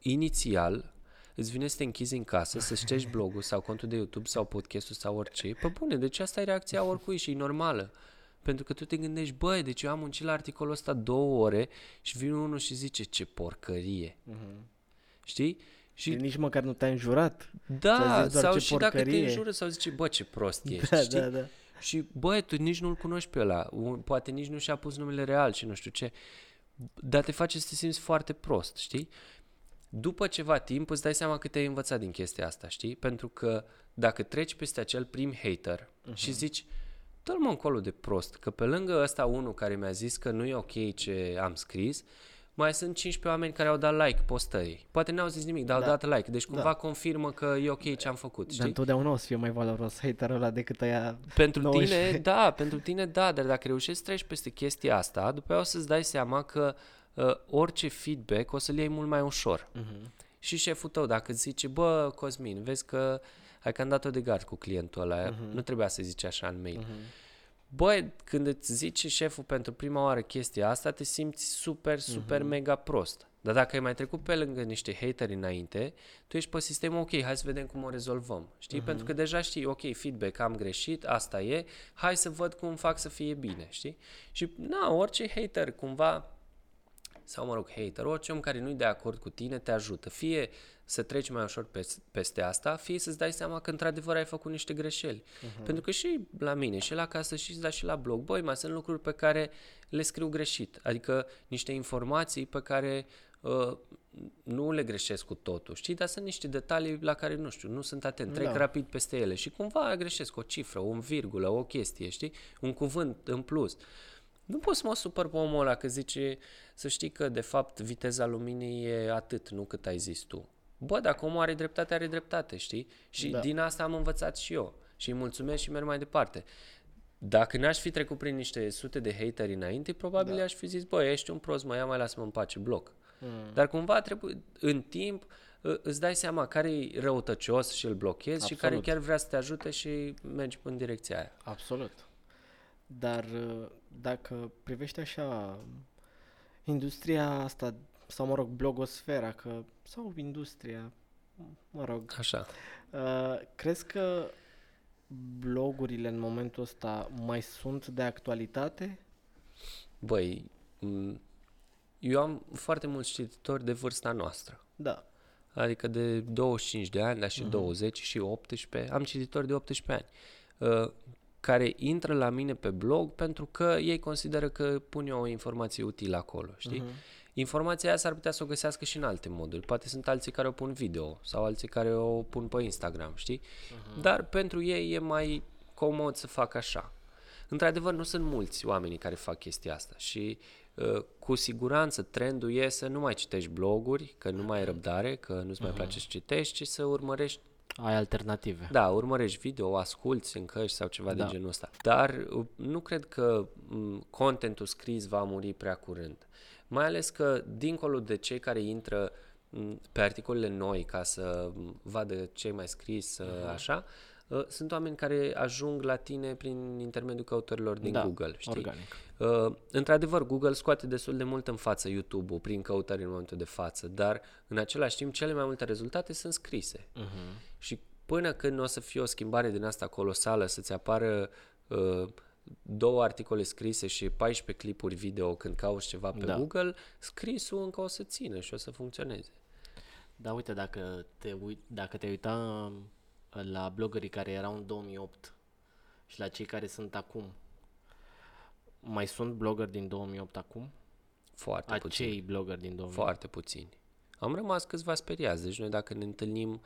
inițial... Îți vine să te închizi în casă, să ștergi blogul sau contul de YouTube sau podcastul sau orice. Păi bune, deci asta e reacția oricui și e normală. Pentru că tu te gândești, băi, deci eu am muncit la articolul ăsta 2 ore și vine unul și zice, ce porcărie. Uh-huh. Știi? Și nici măcar nu te-ai înjurat. Da, sau și porcărie. Dacă te înjură sau zice, bă, ce prost ești. Da, știi? Da, da. Și băi, tu nici nu-l cunoști pe ăla. Poate nici nu și-a pus numele real și nu știu ce. Dar te face să te simți foarte prost, știi? După ceva timp îți dai seama că te-ai învățat din chestia asta, știi? Pentru că dacă treci peste acel prim hater și zici, dă-l mă încolo de prost, că pe lângă ăsta unul care mi-a zis că nu e ok ce am scris, mai sunt 15 oameni care au dat like postării. Poate n-au zis nimic, dar au dat like. Deci cumva confirmă că e ok ce am făcut, știi? Dar întotdeauna o să fie mai valoros haterul ăla decât aia... Pentru 19. Tine, da, pentru tine, da, dar dacă reușești să treci peste chestia asta, după aia o să-ți dai seama că orice feedback o să-l iei mult mai ușor. Uh-huh. Și șeful tău, dacă zice, bă, Cosmin, vezi că ai cam dat-o de gard cu clientul ăla, nu trebuia să zici așa în mail. Bă, când îți zice șeful pentru prima oară chestia asta, te simți super, super mega prost. Dar dacă ai mai trecut pe lângă niște hateri înainte, tu ești pe sistemul, ok, hai să vedem cum o rezolvăm. Știi? Pentru că deja știi, ok, feedback, am greșit, asta e, hai să văd cum fac să fie bine, știi? Și, na, orice hater cumva... sau, mă rog, hater, orice om care nu-i de acord cu tine te ajută. Fie să treci mai ușor peste asta, fie să-ți dai seama că într-adevăr ai făcut niște greșeli. Pentru că și la mine, și la casă, și la blog, băi, mai sunt lucruri pe care le scriu greșit. Adică niște informații pe care nu le greșesc cu totul, știi? Dar sunt niște detalii la care, nu știu, nu sunt atent, trec rapid peste ele și cumva greșesc o cifră, o virgulă, o chestie, știi? Un cuvânt în plus. Nu pot să mă supăr pe omul ăla că zice să știi că, de fapt, viteza luminii e atât, nu cât ai zis tu. Bă, dacă omul are dreptate, are dreptate, știi? Și din asta am învățat și eu. Și îi mulțumesc și merg mai departe. Dacă n-aș fi trecut prin niște sute de hateri înainte, probabil aș fi zis, bă, ești un prost, mă ia, mai lasă-mă în pace, bloc. Dar cumva trebuie, în timp, îți dai seama care-i răutăcios și îl blochezi și care chiar vrea să te ajute și mergi în direcția aia. Absolut. Dar dacă privești așa industria asta, sau mă rog, blogosfera, că, sau industria, mă rog, așa. Crezi că blogurile în momentul ăsta mai sunt de actualitate? Băi, eu am foarte mulți cititori de vârsta noastră. Da. Adică de 25 de ani, dar și 20 și 18, am cititori de 18 ani. Care intră la mine pe blog pentru că ei consideră că pun eu o informație utilă acolo, știi? Informația aia s-ar putea să o găsească și în alte moduri. Poate sunt alții care o pun video sau alții care o pun pe Instagram, știi? Dar pentru ei e mai comod să facă așa. Într-adevăr, nu sunt mulți oamenii care fac chestia asta și cu siguranță trendul e să nu mai citești bloguri, că nu mai ai răbdare, că nu-ți mai place să citești, ci să urmărești. Ai alternative. Da, urmărești video, asculți în căști sau ceva de genul ăsta. Dar nu cred că contentul scris va muri prea curând. Mai ales că, dincolo de cei care intră pe articolele noi ca să vadă ce-ai mai scris, așa, sunt oameni care ajung la tine prin intermediul căutărilor din Google. Știi? Organic. Într-adevăr, Google scoate destul de mult în față YouTube-ul prin căutări în momentul de față, dar în același timp cele mai multe rezultate sunt scrise. Și până când o să fie o schimbare din asta colosală, să-ți apară 2 articole scrise și 14 clipuri video când cauți ceva pe Google, scrisul încă o să țină și o să funcționeze. Da, uite, dacă te uita la bloggerii care erau în 2008 și la cei care sunt acum. Mai sunt bloggeri din 2008 acum? Foarte puțini. Acei blogger din domeniu. Foarte puțini. Am rămas câțiva speriați. Deci noi dacă ne întâlnim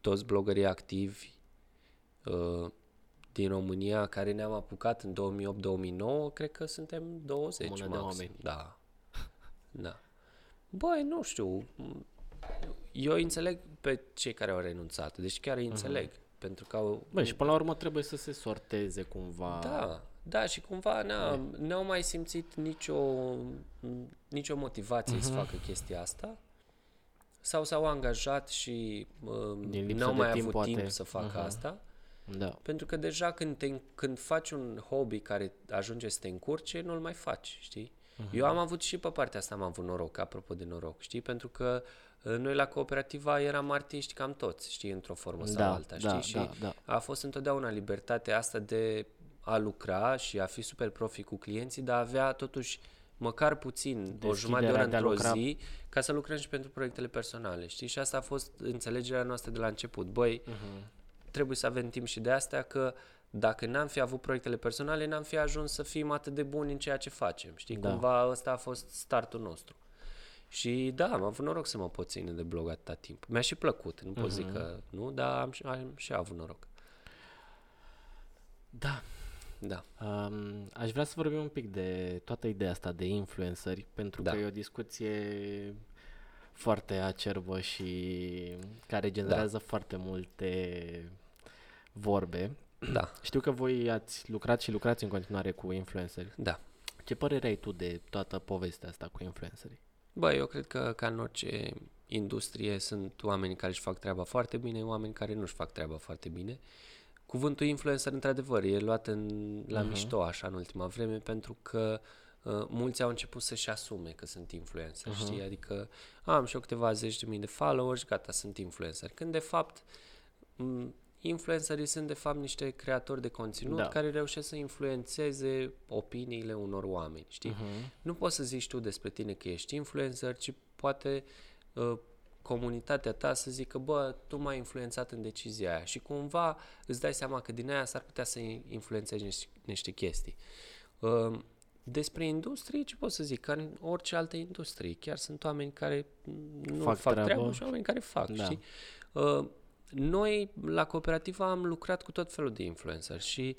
toți bloggerii activi din România care ne-am apucat în 2008-2009, cred că suntem 20 maxim. Mână de oameni. Da. Da. Băi, nu știu. Eu înțeleg pe cei care au renunțat. Deci chiar îi înțeleg. Pentru că au... Băi, și până la urmă trebuie să se sorteze cumva. Da. Da, și cumva n-au mai simțit nicio motivație să facă chestia asta. Sau s-au angajat și n-au mai avut timp să facă asta. Da. Pentru că deja când faci un hobby care ajunge să te încurce, nu-l mai faci, știi? Eu am avut și pe partea asta, am avut noroc, apropo de noroc, știi? Pentru că noi la Cooperativa eram artiști cam toți, știi? Într-o formă sau alta, știi? Da, și a fost întotdeauna libertatea asta de a lucra și a fi super profi cu clienții, dar avea totuși măcar puțin, o jumătate de oră într-o zi, ca să lucrăm și pentru proiectele personale, știi? Și asta a fost înțelegerea noastră de la început. Băi, trebuie să avem timp și de astea, că dacă n-am fi avut proiectele personale, n-am fi ajuns să fim atât de buni în ceea ce facem, știi? Da. Cumva ăsta a fost startul nostru. Și da, am avut noroc să mă pot ține de blog atâta timp. Mi-a și plăcut, nu pot zic că nu, dar am și avut noroc. Da. Da. Aș vrea să vorbim un pic de toată ideea asta de influenceri, pentru că e o discuție foarte acerbă și care generează foarte multe vorbe. Da. Știu că voi ați lucrat și lucrați în continuare cu influenceri. Da. Ce părere ai tu de toată povestea asta cu influencerii? Bă, eu cred că ca în orice industrie sunt oameni care își fac treaba foarte bine, oameni care nu își fac treaba foarte bine. Cuvântul influencer, într-adevăr, e luat la mișto așa în ultima vreme, pentru că mulți au început să-și asume că sunt influencer, știi? Adică am și eu câteva zeci de mii de followers, gata, sunt influencer. Când de fapt influencerii sunt de fapt niște creatori de conținut care reușesc să influențeze opiniile unor oameni, știi? Nu poți să zici tu despre tine că ești influencer, ci poate comunitatea ta să zică, bă, tu m-ai influențat în decizia aia și cumva îți dai seama că din aia s-ar putea să influențezi niște chestii. Despre industrie, ce pot să zic? Că în orice altă industrie, chiar sunt oameni care nu fac treabă și oameni care fac, știi? Noi la Cooperativa am lucrat cu tot felul de influencer și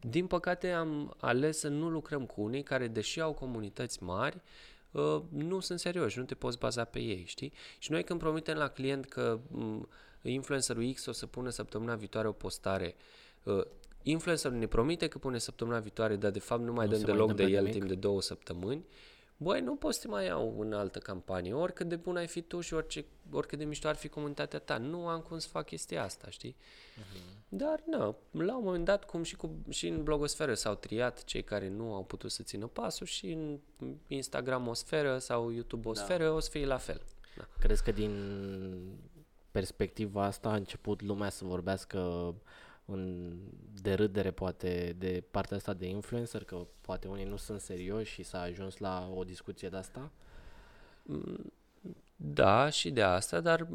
din păcate am ales să nu lucrăm cu unii care, deși au comunități mari, nu sunt serioși, nu te poți baza pe ei, știi? Și noi când promitem la client că influencerul X o să pună săptămâna viitoare o postare, influencerul ne promite că pune săptămâna viitoare, dar de fapt nu mai dăm deloc de el timp de 2 săptămâni, băi, nu poți să mai iau în altă campanie, oricât de bun ai fi tu și oricât de mișto ar fi comunitatea ta, nu am cum să fac chestia asta, știi? Dar, la un moment dat, cum și în blogosferă s-au triat cei care nu au putut să țină pasul și în Instagram-osferă sau YouTube-osferă o să fie la fel. Da. Crezi că din perspectiva asta a început lumea să vorbească de râdere poate de partea asta de influencer, că poate unii nu sunt serioși și s-a ajuns la o discuție de asta? Da, și de asta, dar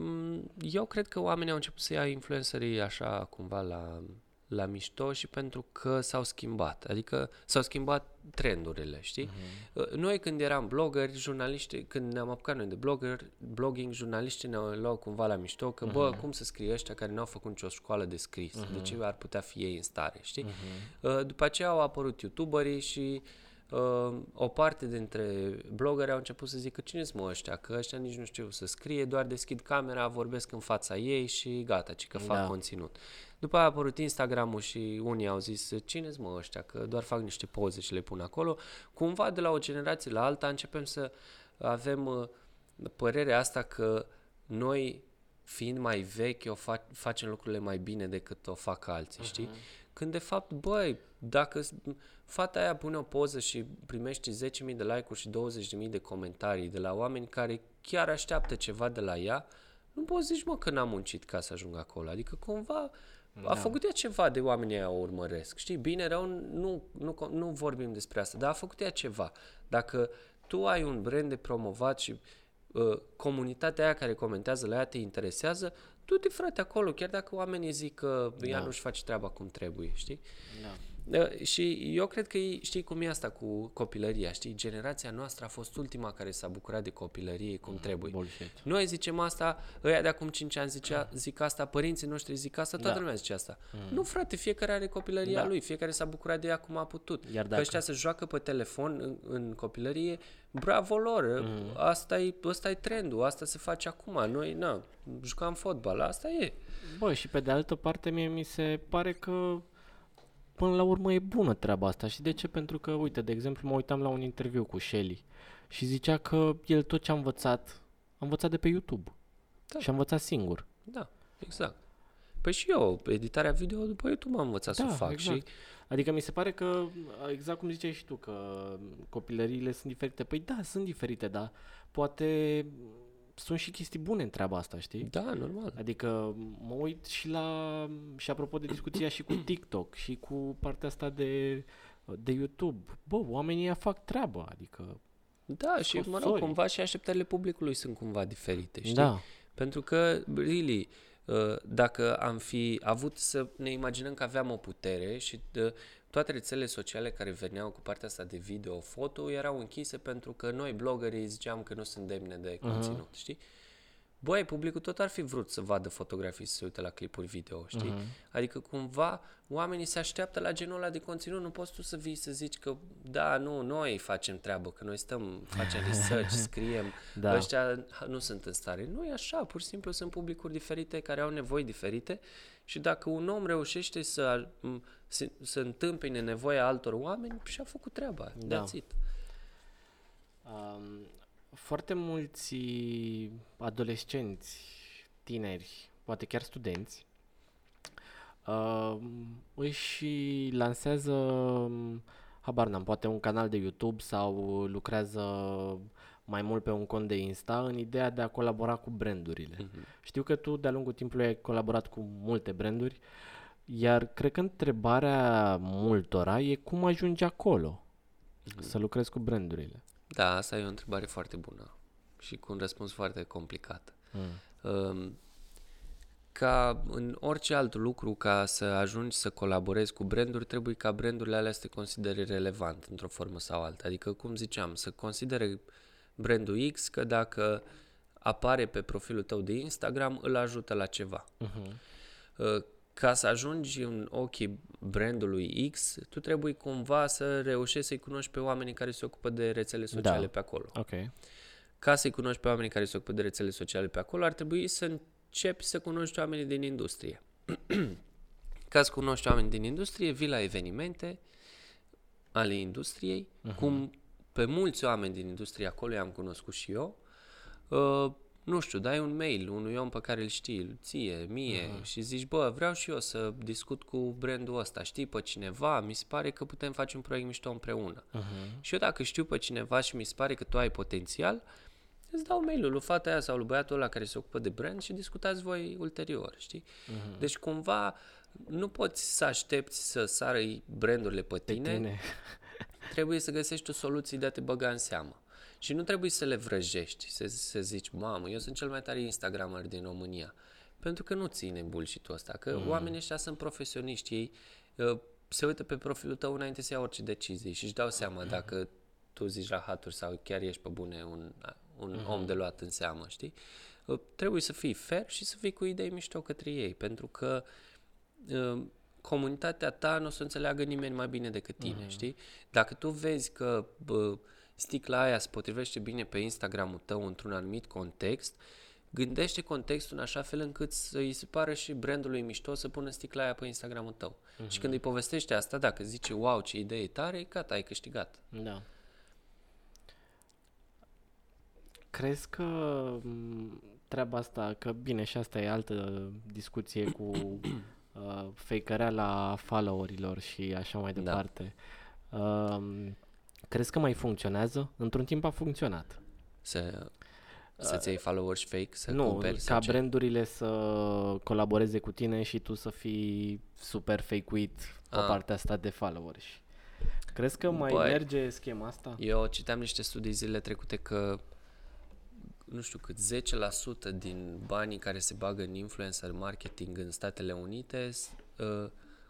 eu cred că oamenii au început să ia influencerii așa cumva la mișto și pentru că s-au schimbat, adică s-au schimbat trendurile, știi? Noi când eram bloggeri, jurnaliști, când ne-am apucat noi de blogging, jurnaliștii ne-au luat cumva la mișto că, bă, cum să scrie ăștia care n-au făcut nicio școală de scris? De ce ar putea fi ei în stare, știi? După aceea au apărut youtuberii și o parte dintre bloggeri au început să zică, cine sunt mă ăștia? Că ăștia nici nu știu să scrie, doar deschid camera, vorbesc în fața ei și gata, ci că fac conținut. După aia a apărut Instagram-ul și unii au zis, cine sunt mă ăștia? Că doar fac niște poze și le pun acolo. Cumva de la o generație la alta începem să avem părerea asta că noi, fiind mai vechi, facem lucrurile mai bine decât o fac alții, știi? Când de fapt, băi, dacă fata aia pune o poză și primești 10.000 de like-uri și 20.000 de comentarii de la oameni care chiar așteaptă ceva de la ea, nu poți zici, mă, că n-am muncit ca să ajung acolo. Adică cumva a făcut ea ceva, de oamenii aia o urmăresc. Știi, bine, rău, nu vorbim despre asta, dar a făcut ea ceva. Dacă tu ai un brand de promovat și comunitatea aia care comentează la ea te interesează, du-te, frate, acolo, chiar dacă oamenii zic că ea nu-și face treaba cum trebuie, știi? Și eu cred că știi cum e asta cu copilăria, știi? Generația noastră a fost ultima care s-a bucurat de copilărie cum trebuie. Bullshit. Noi zicem asta, ăia de acum 5 ani zic asta, părinții noștri zic asta, toată lumea zice asta. Nu, frate, fiecare are copilăria lui, fiecare s-a bucurat de ea cum a putut. Că ăștia se joacă pe telefon în copilărie, bravo lor, asta e trendul, asta se face acum. Noi, jucam fotbal, asta e. Băi, și pe de altă parte mie mi se pare că până la urmă e bună treaba asta. Și de ce? Pentru că, uite, de exemplu, mă uitam la un interviu cu Shelly și zicea că el tot ce a învățat de pe YouTube. Da. Și a învățat singur. Da, exact. Păi și eu, editarea video după YouTube am învățat să o fac. Exact. Și... Adică mi se pare că, exact cum ziceai și tu, că copilăriile sunt diferite. Păi da, sunt diferite, dar poate sunt și chestii bune în treaba asta, știi? Da, normal. Adică mă uit și la... Și apropo de discuția și cu TikTok și cu partea asta de YouTube. Bă, oamenii ăia fac treaba, adică... Da, și mă rog, cumva și așteptările publicului sunt cumva diferite, știi? Da. Pentru că, really, dacă am fi avut să ne imaginăm că aveam o putere și... Toate rețelele sociale care veneau cu partea asta de video, foto, erau închise pentru că noi, bloggerii, ziceam că nu sunt demne de conținut, știi? Băi, publicul tot ar fi vrut să vadă fotografii, să se uite la clipuri video, știi? Adică cumva oamenii se așteaptă la genul ăla de conținut, nu poți tu să vii să zici că da, nu, noi facem treabă, că noi facem research, scriem, ăștia nu sunt în stare. Nu e așa, pur și simplu sunt publicuri diferite care au nevoi diferite și dacă un om reușește să întâmpine nevoia altor oameni, și-a făcut treaba, that's it. Foarte mulți adolescenți, tineri, poate chiar studenți, își lansează, habar n-am, poate un canal de YouTube sau lucrează mai mult pe un cont de Insta în ideea de a colabora cu brandurile. Știu că tu de-a lungul timpului ai colaborat cu multe branduri, iar cred că întrebarea multora e cum ajungi acolo să lucrezi cu brandurile. Da, asta e o întrebare foarte bună și cu un răspuns foarte complicat. Ca în orice alt lucru, ca să ajungi să colaborezi cu branduri, trebuie ca brandurile alea să te considere relevant într-o formă sau alta. Adică, cum ziceam, să considere brandul X că dacă apare pe profilul tău de Instagram, îl ajută la ceva. Ca să ajungi în ochii brandului X, tu trebuie cumva să reușești să-i cunoști pe oamenii care se ocupă de rețele sociale pe acolo. Okay. Ca să-i cunoști pe oamenii care se ocupă de rețele sociale pe acolo, ar trebui să începi să cunoști oamenii din industrie. Ca să cunoști oamenii din industrie, vii la evenimente ale industriei, cum pe mulți oameni din industrie acolo i-am cunoscut și eu. Nu știu, dai un mail unui om pe care îl știi, ție, mie, și zici, bă, vreau și eu să discut cu brandul ăsta, știi pe cineva, mi se pare că putem face un proiect mișto împreună. Și eu dacă știu pe cineva și mi se pare că tu ai potențial, îți dau mail-ul lui fata aia sau lui băiatul ăla care se ocupă de brand și discutați voi ulterior, știi? Deci cumva nu poți să aștepți să sară brandurile pe tine. Trebuie să găsești o soluție de a te băga în seamă. Și nu trebuie să le vrăjești, să zici, mamă, eu sunt cel mai tare Instagramer din România. Pentru că nu ține bullshit-ul ăsta, că oamenii ăștia sunt profesioniști, ei se uită pe profilul tău înainte să ia orice decizie și își dau seama dacă tu zici rahaturi sau chiar ești pe bune un om de luat în seamă, știi? Trebuie să fii fair și să fii cu idei mișto către ei, pentru că... comunitatea ta nu o să înțeleagă nimeni mai bine decât tine, știi? Dacă tu vezi că sticla aia se potrivește bine pe Instagram-ul tău într-un anumit context, gândește contextul în așa fel încât să-i se pară și brandului mișto să pună sticla aia pe Instagram-ul tău. Și când îi povestește asta, dacă zice, wow, ce idee tare, gata, ai câștigat. Da. Crezi că treaba asta, că bine, și asta e altă discuție cu... fake-area la followerilor și așa mai departe. Crezi că mai funcționează? Într-un timp a funcționat. Să-ți iei follower și fake? Să nu, cumperi, ca brandurile să colaboreze cu tine și tu să fii super fake-uit pe partea asta de follower. Crezi că mai merge schema asta? Eu citeam niște studii zilele trecute că nu știu cât, 10% din banii care se bagă în influencer marketing în Statele Unite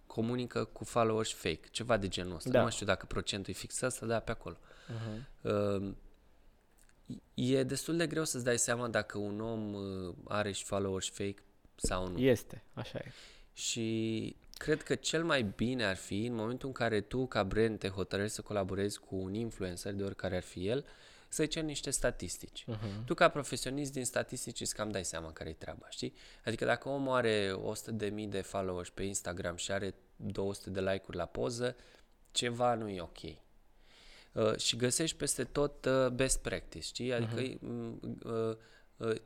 comunică cu followers fake, ceva de genul ăsta. Da. Nu mai știu dacă procentul e fix ăsta, dar pe acolo. Uh-huh. E destul de greu să-ți dai seama dacă un om are și followers fake sau nu. Este, așa e. Și cred că cel mai bine ar fi, în momentul în care tu, ca brand, te hotărăști să colaborezi cu un influencer, de oricare ar fi el, să-i ceri niște statistici. Uh-huh. Tu, ca profesionist, din statistici îți cam dai seama care-i treaba, știi? Adică dacă omul are 100.000 de followers pe Instagram și are 200 de like-uri la poză, ceva nu e ok. Și găsești peste tot best practice, știi? Adică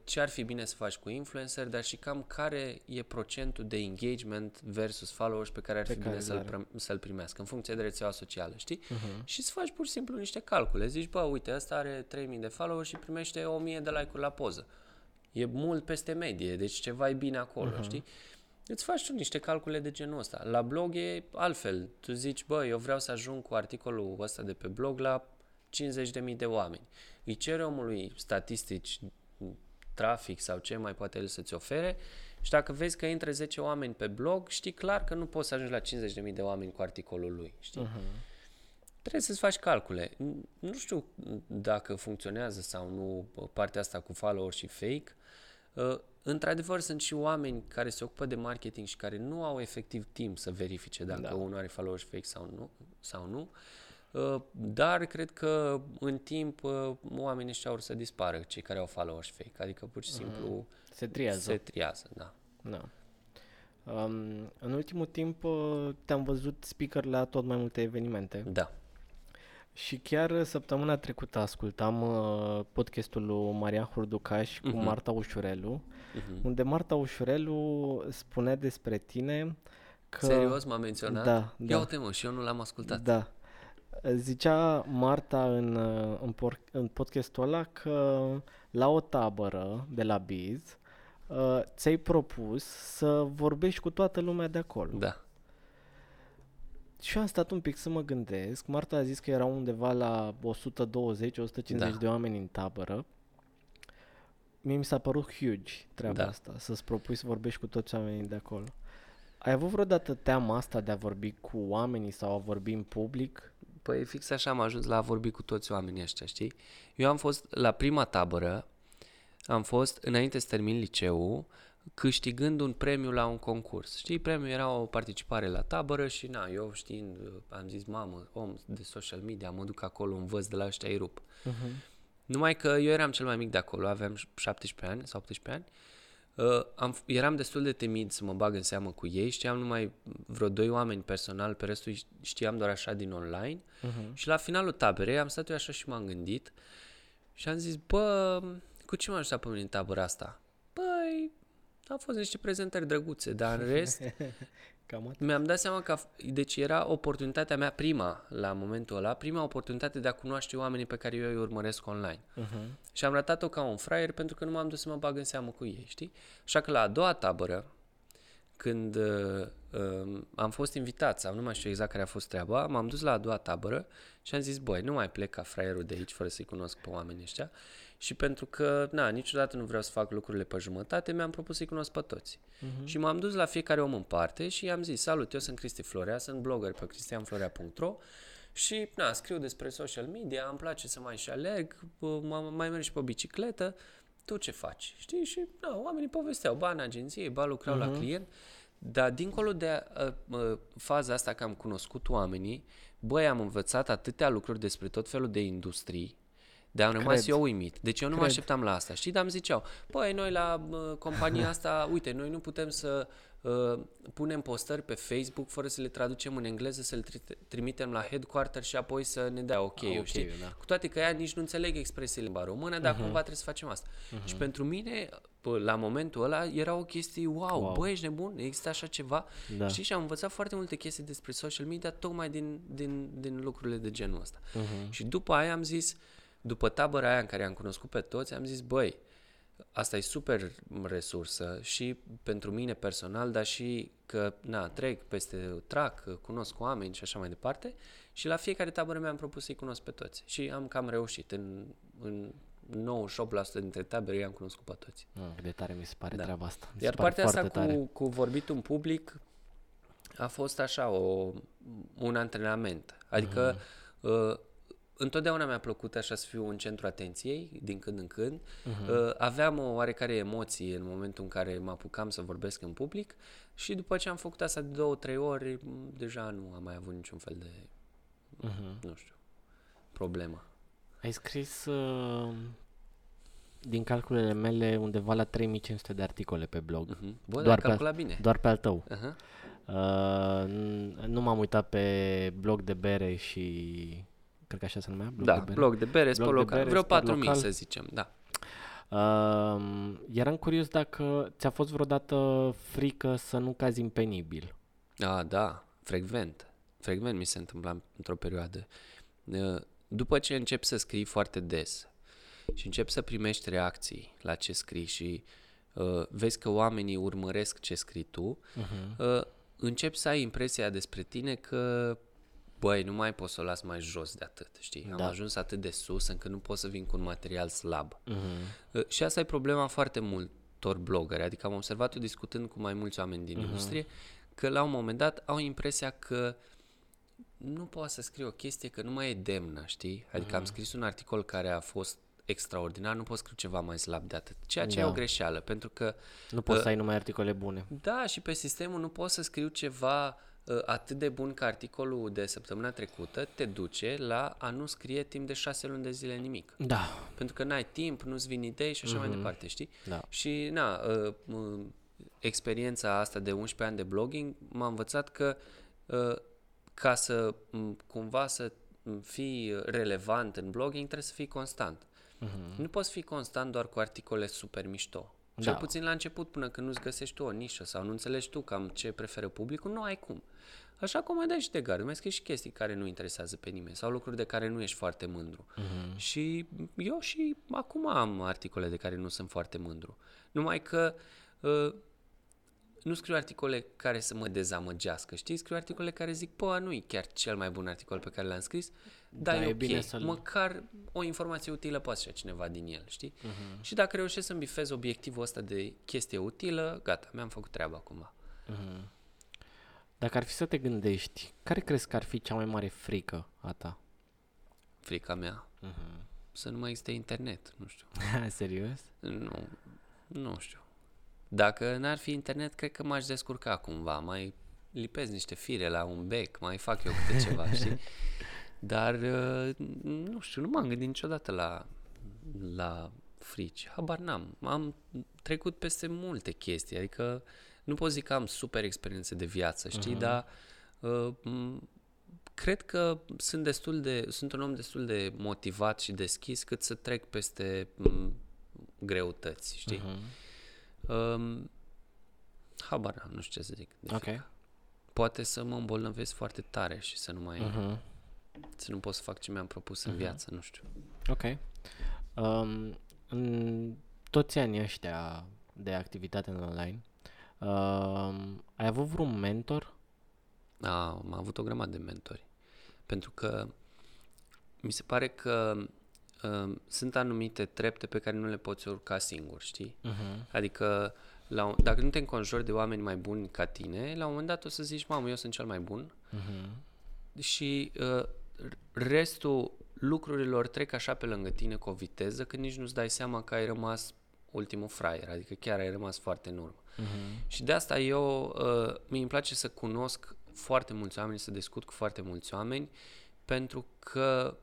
ce ar fi bine să faci cu influencer, dar și cam care e procentul de engagement versus followers pe care ar fi bine să-l primească, în funcție de rețeaua socială, știi? Uh-huh. Și să faci pur și simplu niște calcule. Zici, bă, uite, ăsta are 3.000 de followers și primește 1.000 de like-uri la poză. E mult peste medie, deci ceva e bine acolo, uh-huh. știi? Îți faci tu niște calcule de genul ăsta. La blog e altfel. Tu zici, bă, eu vreau să ajung cu articolul ăsta de pe blog la 50.000 de oameni. Îi cere omului statistici, trafic sau ce mai poate el să-ți ofere și dacă vezi că intră 10 oameni pe blog, știi clar că nu poți să ajungi la 50.000 de oameni cu articolul lui, știi? Uh-huh. Trebuie să-ți faci calcule. Nu știu dacă funcționează sau nu partea asta cu follower și fake. Într-adevăr, sunt și oameni care se ocupă de marketing și care nu au efectiv timp să verifice dacă unul are followers fake sau nu. Dar cred că în timp oamenii ăștia or să dispară, cei care au followers fake. Adică pur și simplu se triază. Da. Da. În ultimul timp te-am văzut speaker la tot mai multe evenimente. Da. Și chiar săptămâna trecută ascultam podcastul lui Maria Hurducaș cu Marta Ușurelu, unde Marta Ușurelu spunea despre tine că... Serios m-a menționat? Da. Ia-o-te mă, și eu nu l-am ascultat. Da. Zicea Marta în podcastul ăla că la o tabără de la Biz ți-ai propus să vorbești cu toată lumea de acolo. Da. Și am stat un pic să mă gândesc. Marta a zis că erau undeva la 120-150 de oameni în tabără. Mie mi s-a părut huge treaba asta, să-ți propui să vorbești cu toți oamenii de acolo. Ai avut vreodată teama asta de a vorbi cu oamenii sau a vorbi în public? Păi fix așa am ajuns la a vorbi cu toți oamenii ăștia, știi? Eu am fost la prima tabără, am fost înainte să termin liceul, câștigând un premiu la un concurs. Știi, premiul era o participare la tabără și eu știind, am zis, mamă, om de social media, mă duc acolo, învăț de la ăștia, îi rup. Uh-huh. Numai că eu eram cel mai mic de acolo, aveam 17 ani sau 18 ani, eram destul de timid să mă bag în seamă cu ei, știam numai vreo 2 oameni personal, pe restul știam doar așa din online. Uh-huh. Și la finalul taberei am stat eu așa și m-am gândit și am zis, bă, cu ce m-a ajutat pe mine în tabăra asta? Păi, au fost niște prezentări drăguțe, dar în rest mi-am dat seama că deci era oportunitatea mea prima la momentul ăla, prima oportunitate de a cunoaște oamenii pe care eu îi urmăresc online. Uh-huh. Și am ratat-o ca un fraier pentru că nu m-am dus să mă bag în seamă cu ei, știi? Așa că la a doua tabără, când am fost invitat sau nu mai știu exact care a fost treaba, m-am dus la a doua tabără și am zis, băi, nu mai plec ca fraierul de aici fără să-i cunosc pe oamenii ăștia. Și pentru că, niciodată nu vreau să fac lucrurile pe jumătate, mi-am propus să-i cunosc pe toți. Uh-huh. Și m-am dus la fiecare om în parte și i-am zis, salut, eu sunt Cristi Florea, sunt blogger pe cristianflorea.ro și, scriu despre social media, îmi place să mai și alerg, mai merg și pe bicicletă, tu ce faci? Știi? Și, oamenii povesteau, ba în agenție, ba lucrau la client, dar dincolo de faza asta că am cunoscut oamenii, băi, am învățat atâtea lucruri despre tot felul de industrii, dar am rămas eu uimit. Deci eu nu mă așteptam la asta, știi? Dar îmi ziceau, păi, noi la compania asta, uite, noi nu putem să punem postări pe Facebook fără să le traducem în engleză, să le trimitem la headquarter și apoi să ne dea ok-ul, știi? Da. Cu toate că ea nici nu înțeleg expresiile în limba română, dar cumva trebuie să facem asta. Și pentru mine, la momentul ăla, era o chestie, wow. Băi, ești nebun? Există așa ceva? Da. Știi? Și am învățat foarte multe chestii despre social media, tocmai din lucrurile de genul ăsta. Și după aia am zis, după tabăra aia în care am cunoscut pe toți, am zis, băi, asta e super resursă și pentru mine personal, dar și că, trec peste trac, cunosc oameni și așa mai departe. Și la fiecare tabără mi-am propus să-i cunosc pe toți. Și am cam reușit. În 98% dintre tabere i-am cunoscut pe toți. De tare mi se pare treaba asta. Iar partea asta cu vorbitul în public, a fost așa, un antrenament. Adică întotdeauna mi-a plăcut așa să fiu în centru atenției, din când în când. Aveam o oarecare emoție în momentul în care mă apucam să vorbesc în public și după ce am făcut asta de 2-3 ori, deja nu am mai avut niciun fel de, nu știu, problemă. Ai scris, din calculele mele, undeva la 3500 de articole pe blog. Bă, doar calcula bine. Doar pe al tău. Nu m-am uitat pe Blog de Bere și... Cred că așa se numea? Blog de Bere, Sport Local. Vreo 4000, să zicem, da. Eram curios dacă ți-a fost vreodată frică să nu cazi impenibil. Da, frecvent. Frecvent mi se întâmpla într-o perioadă. După ce începi să scrii foarte des și începi să primești reacții la ce scrii și vezi că oamenii urmăresc ce scrii tu, începi să ai impresia despre tine că băi, nu mai pot să o las mai jos de atât, știi? Da. Am ajuns atât de sus încât nu pot să vin cu un material slab. Și asta e problema foarte multor blogări. Adică am observat-o discutând cu mai mulți oameni din industrie, că la un moment dat au impresia că nu poate să scriu o chestie, că nu mai e demnă, știi? Adică am scris un articol care a fost extraordinar, nu pot scriu ceva mai slab de atât. Ceea ce e o greșeală, pentru că... Nu poți să ai numai articole bune. Da, și pe sistemul nu poți să scriu ceva... atât de bun că articolul de săptămâna trecută te duce la a nu scrie timp de 6 luni de zile nimic. Da. Pentru că n-ai timp, nu-ți vin idei și așa mai departe, știi? Da. Și experiența asta de 11 ani de blogging m-a învățat că ca să cumva să fii relevant în blogging trebuie să fii constant. Nu poți fi constant doar cu articole super mișto. Cel puțin la început, până când nu-ți găsești tu o nișă sau nu înțelegi tu cam ce preferă publicul, nu ai cum. Așa cum mai dai și de gard, mai scrii și chestii care nu interesează pe nimeni sau lucruri de care nu ești foarte mândru. Și eu și acum am articole de care nu sunt foarte mândru. Numai că nu scriu articole care să mă dezamăgească, știi? Scriu articole care zic, pă, nu e chiar cel mai bun articol pe care l-am scris, dar e ok, bine să-l... măcar o informație utilă poate să ia cineva din el, știi? Și dacă reușesc să-mi bifez obiectivul ăsta de chestie utilă, gata, mi-am făcut treaba acum. Dacă ar fi să te gândești, care crezi că ar fi cea mai mare frică a ta? Frica mea? Să nu mai existe internet, nu știu. Serios? Nu știu. Dacă n-ar fi internet, cred că m-aș descurca cumva, mai lipesc niște fire la un bec, mai fac eu câte ceva, știi? Dar, nu știu, nu m-am gândit niciodată la frici, habar n-am. Am trecut peste multe chestii, adică nu pot zic că am super experiențe de viață, știi? Dar cred că sunt un om destul de motivat și deschis cât să trec peste greutăți, știi? Habar nu știu ce să zic. Poate să mă îmbolnăvesc foarte tare și să nu mai să nu pot să fac ce mi-am propus în viață, nu știu. În toți anii ăștia de activitate în online, ai avut vreun mentor? Am avut o grămadă de mentori. Pentru că mi se pare că sunt anumite trepte pe care nu le poți urca singur, știi? Adică dacă nu te înconjori de oameni mai buni ca tine, la un moment dat o să zici, mamă, eu sunt cel mai bun și restul lucrurilor trec așa pe lângă tine cu o viteză că nici nu-ți dai seama că ai rămas ultimul fraier, adică chiar ai rămas foarte în urmă. Și de asta eu mi-mi place să cunosc foarte mulți oameni, să discut cu foarte mulți oameni, pentru că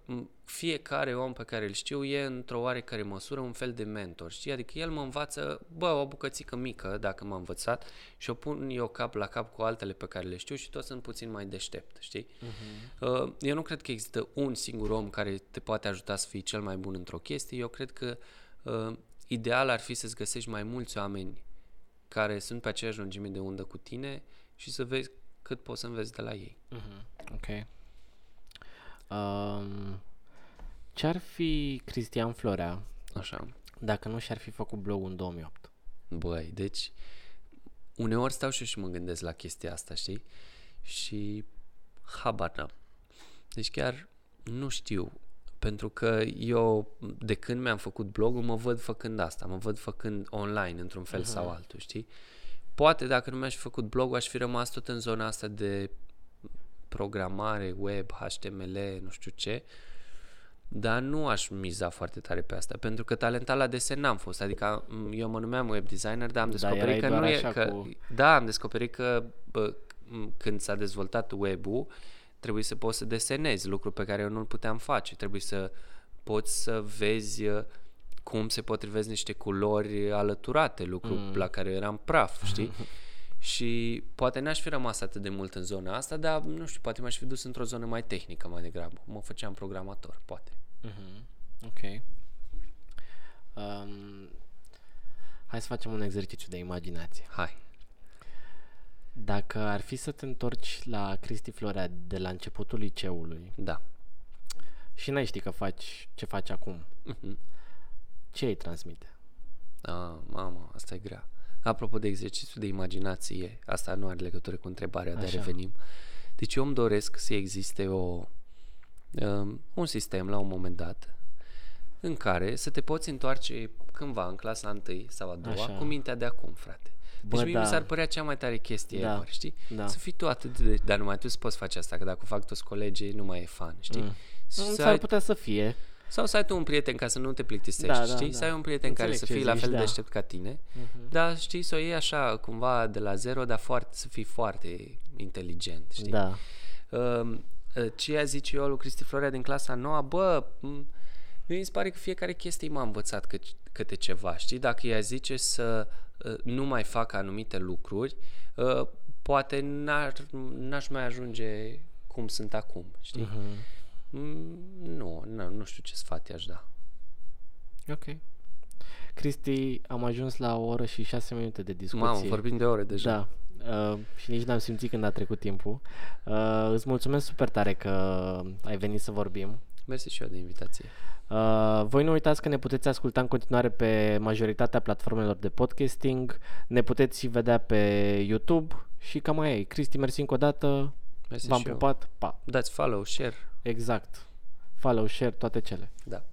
fiecare om pe care îl știu e într-o oarecare măsură un fel de mentor, știi? Adică el mă învață, o bucățică mică, dacă m-a învățat, și o pun eu cap la cap cu altele pe care le știu și toți sunt puțin mai deștept, știi? Eu nu cred că există un singur om care te poate ajuta să fii cel mai bun într-o chestie, eu cred că ideal ar fi să-ți găsești mai mulți oameni care sunt pe aceeași lungime de undă cu tine și să vezi cât poți să înveți de la ei. Ok. Ce-ar fi Cristian Florea dacă nu și-ar fi făcut blogul în 2008? Băi, deci uneori stau și eu și mă gândesc la chestia asta, știi? Și habar n-am. Deci chiar nu știu, pentru că eu de când mi-am făcut blogul mă văd făcând asta, mă văd făcând online într-un fel sau altul, știi? Poate dacă nu mi-aș fi făcut blogul, aș fi rămas tot în zona asta de programare, web, HTML, nu știu ce, dar nu aș miza foarte tare pe asta, pentru că talentat la desen n-am fost. Adică eu mă numeam web designer, dar am descoperit că nu e... Da, am descoperit că când s-a dezvoltat web-ul, trebuie să poți să desenezi, lucru pe care eu nu-l puteam face. Trebuie să poți să vezi cum se potrivesc niște culori alăturate, lucru la care eu eram praf, știi? Și poate n-aș fi rămas atât de mult în zona asta, dar nu știu, poate m-aș fi dus într-o zonă mai tehnică mai degrabă. Mă făceam programator, poate. Ok. Hai să facem un exercițiu de imaginație. Hai. Dacă ar fi să te întorci la Cristi Florea de la începutul liceului, da, și n-ai ști că faci ce faci acum, ce îi transmite? Mamă, asta e grea. Apropo de exercițiul de imaginație, asta nu are legătură cu întrebarea, dar revenim. Deci eu îmi doresc să existe un sistem la un moment dat în care să te poți întoarce cândva în clasa 1 sau a 2-a cu mintea de acum, frate. Deci mie mi s-ar părea cea mai tare chestie ever, știi? Da. Să fii tu atât de... Dar numai tu să poți face asta, că dacă o fac toți colegii nu mai e fun, știi? S-ar putea să fie... Sau să ai tu un prieten ca să nu te plictisești, știi? Să ai un prieten care să fie la fel de deștept ca tine, dar știi, să o iei așa cumva de la zero, dar să fii foarte inteligent, știi? Da. Ce zice eu lui Cristi Florea din clasa 9? Mie mi se pare că fiecare chestie m-a învățat câte ceva, știi? Dacă ea zice să nu mai fac anumite lucruri, poate n-aș mai ajunge cum sunt acum, știi? Nu știu ce sfat i-aș da. Ok. Cristi, am ajuns la 1 oră și 6 minute de discuție. Mamă, vorbim de ore deja. Da. Și nici n-am simțit când a trecut timpul. Îți mulțumesc super tare că ai venit să vorbim. Mersi și eu de invitație. Voi nu uitați că ne puteți asculta în continuare pe majoritatea platformelor de podcasting. Ne puteți și vedea pe YouTube. Și cam aia e. Cristi, mersi încă o dată. Mersi. V-am pupat. Pa. Dați follow, share. Exact. Follow, share, toate cele. Da.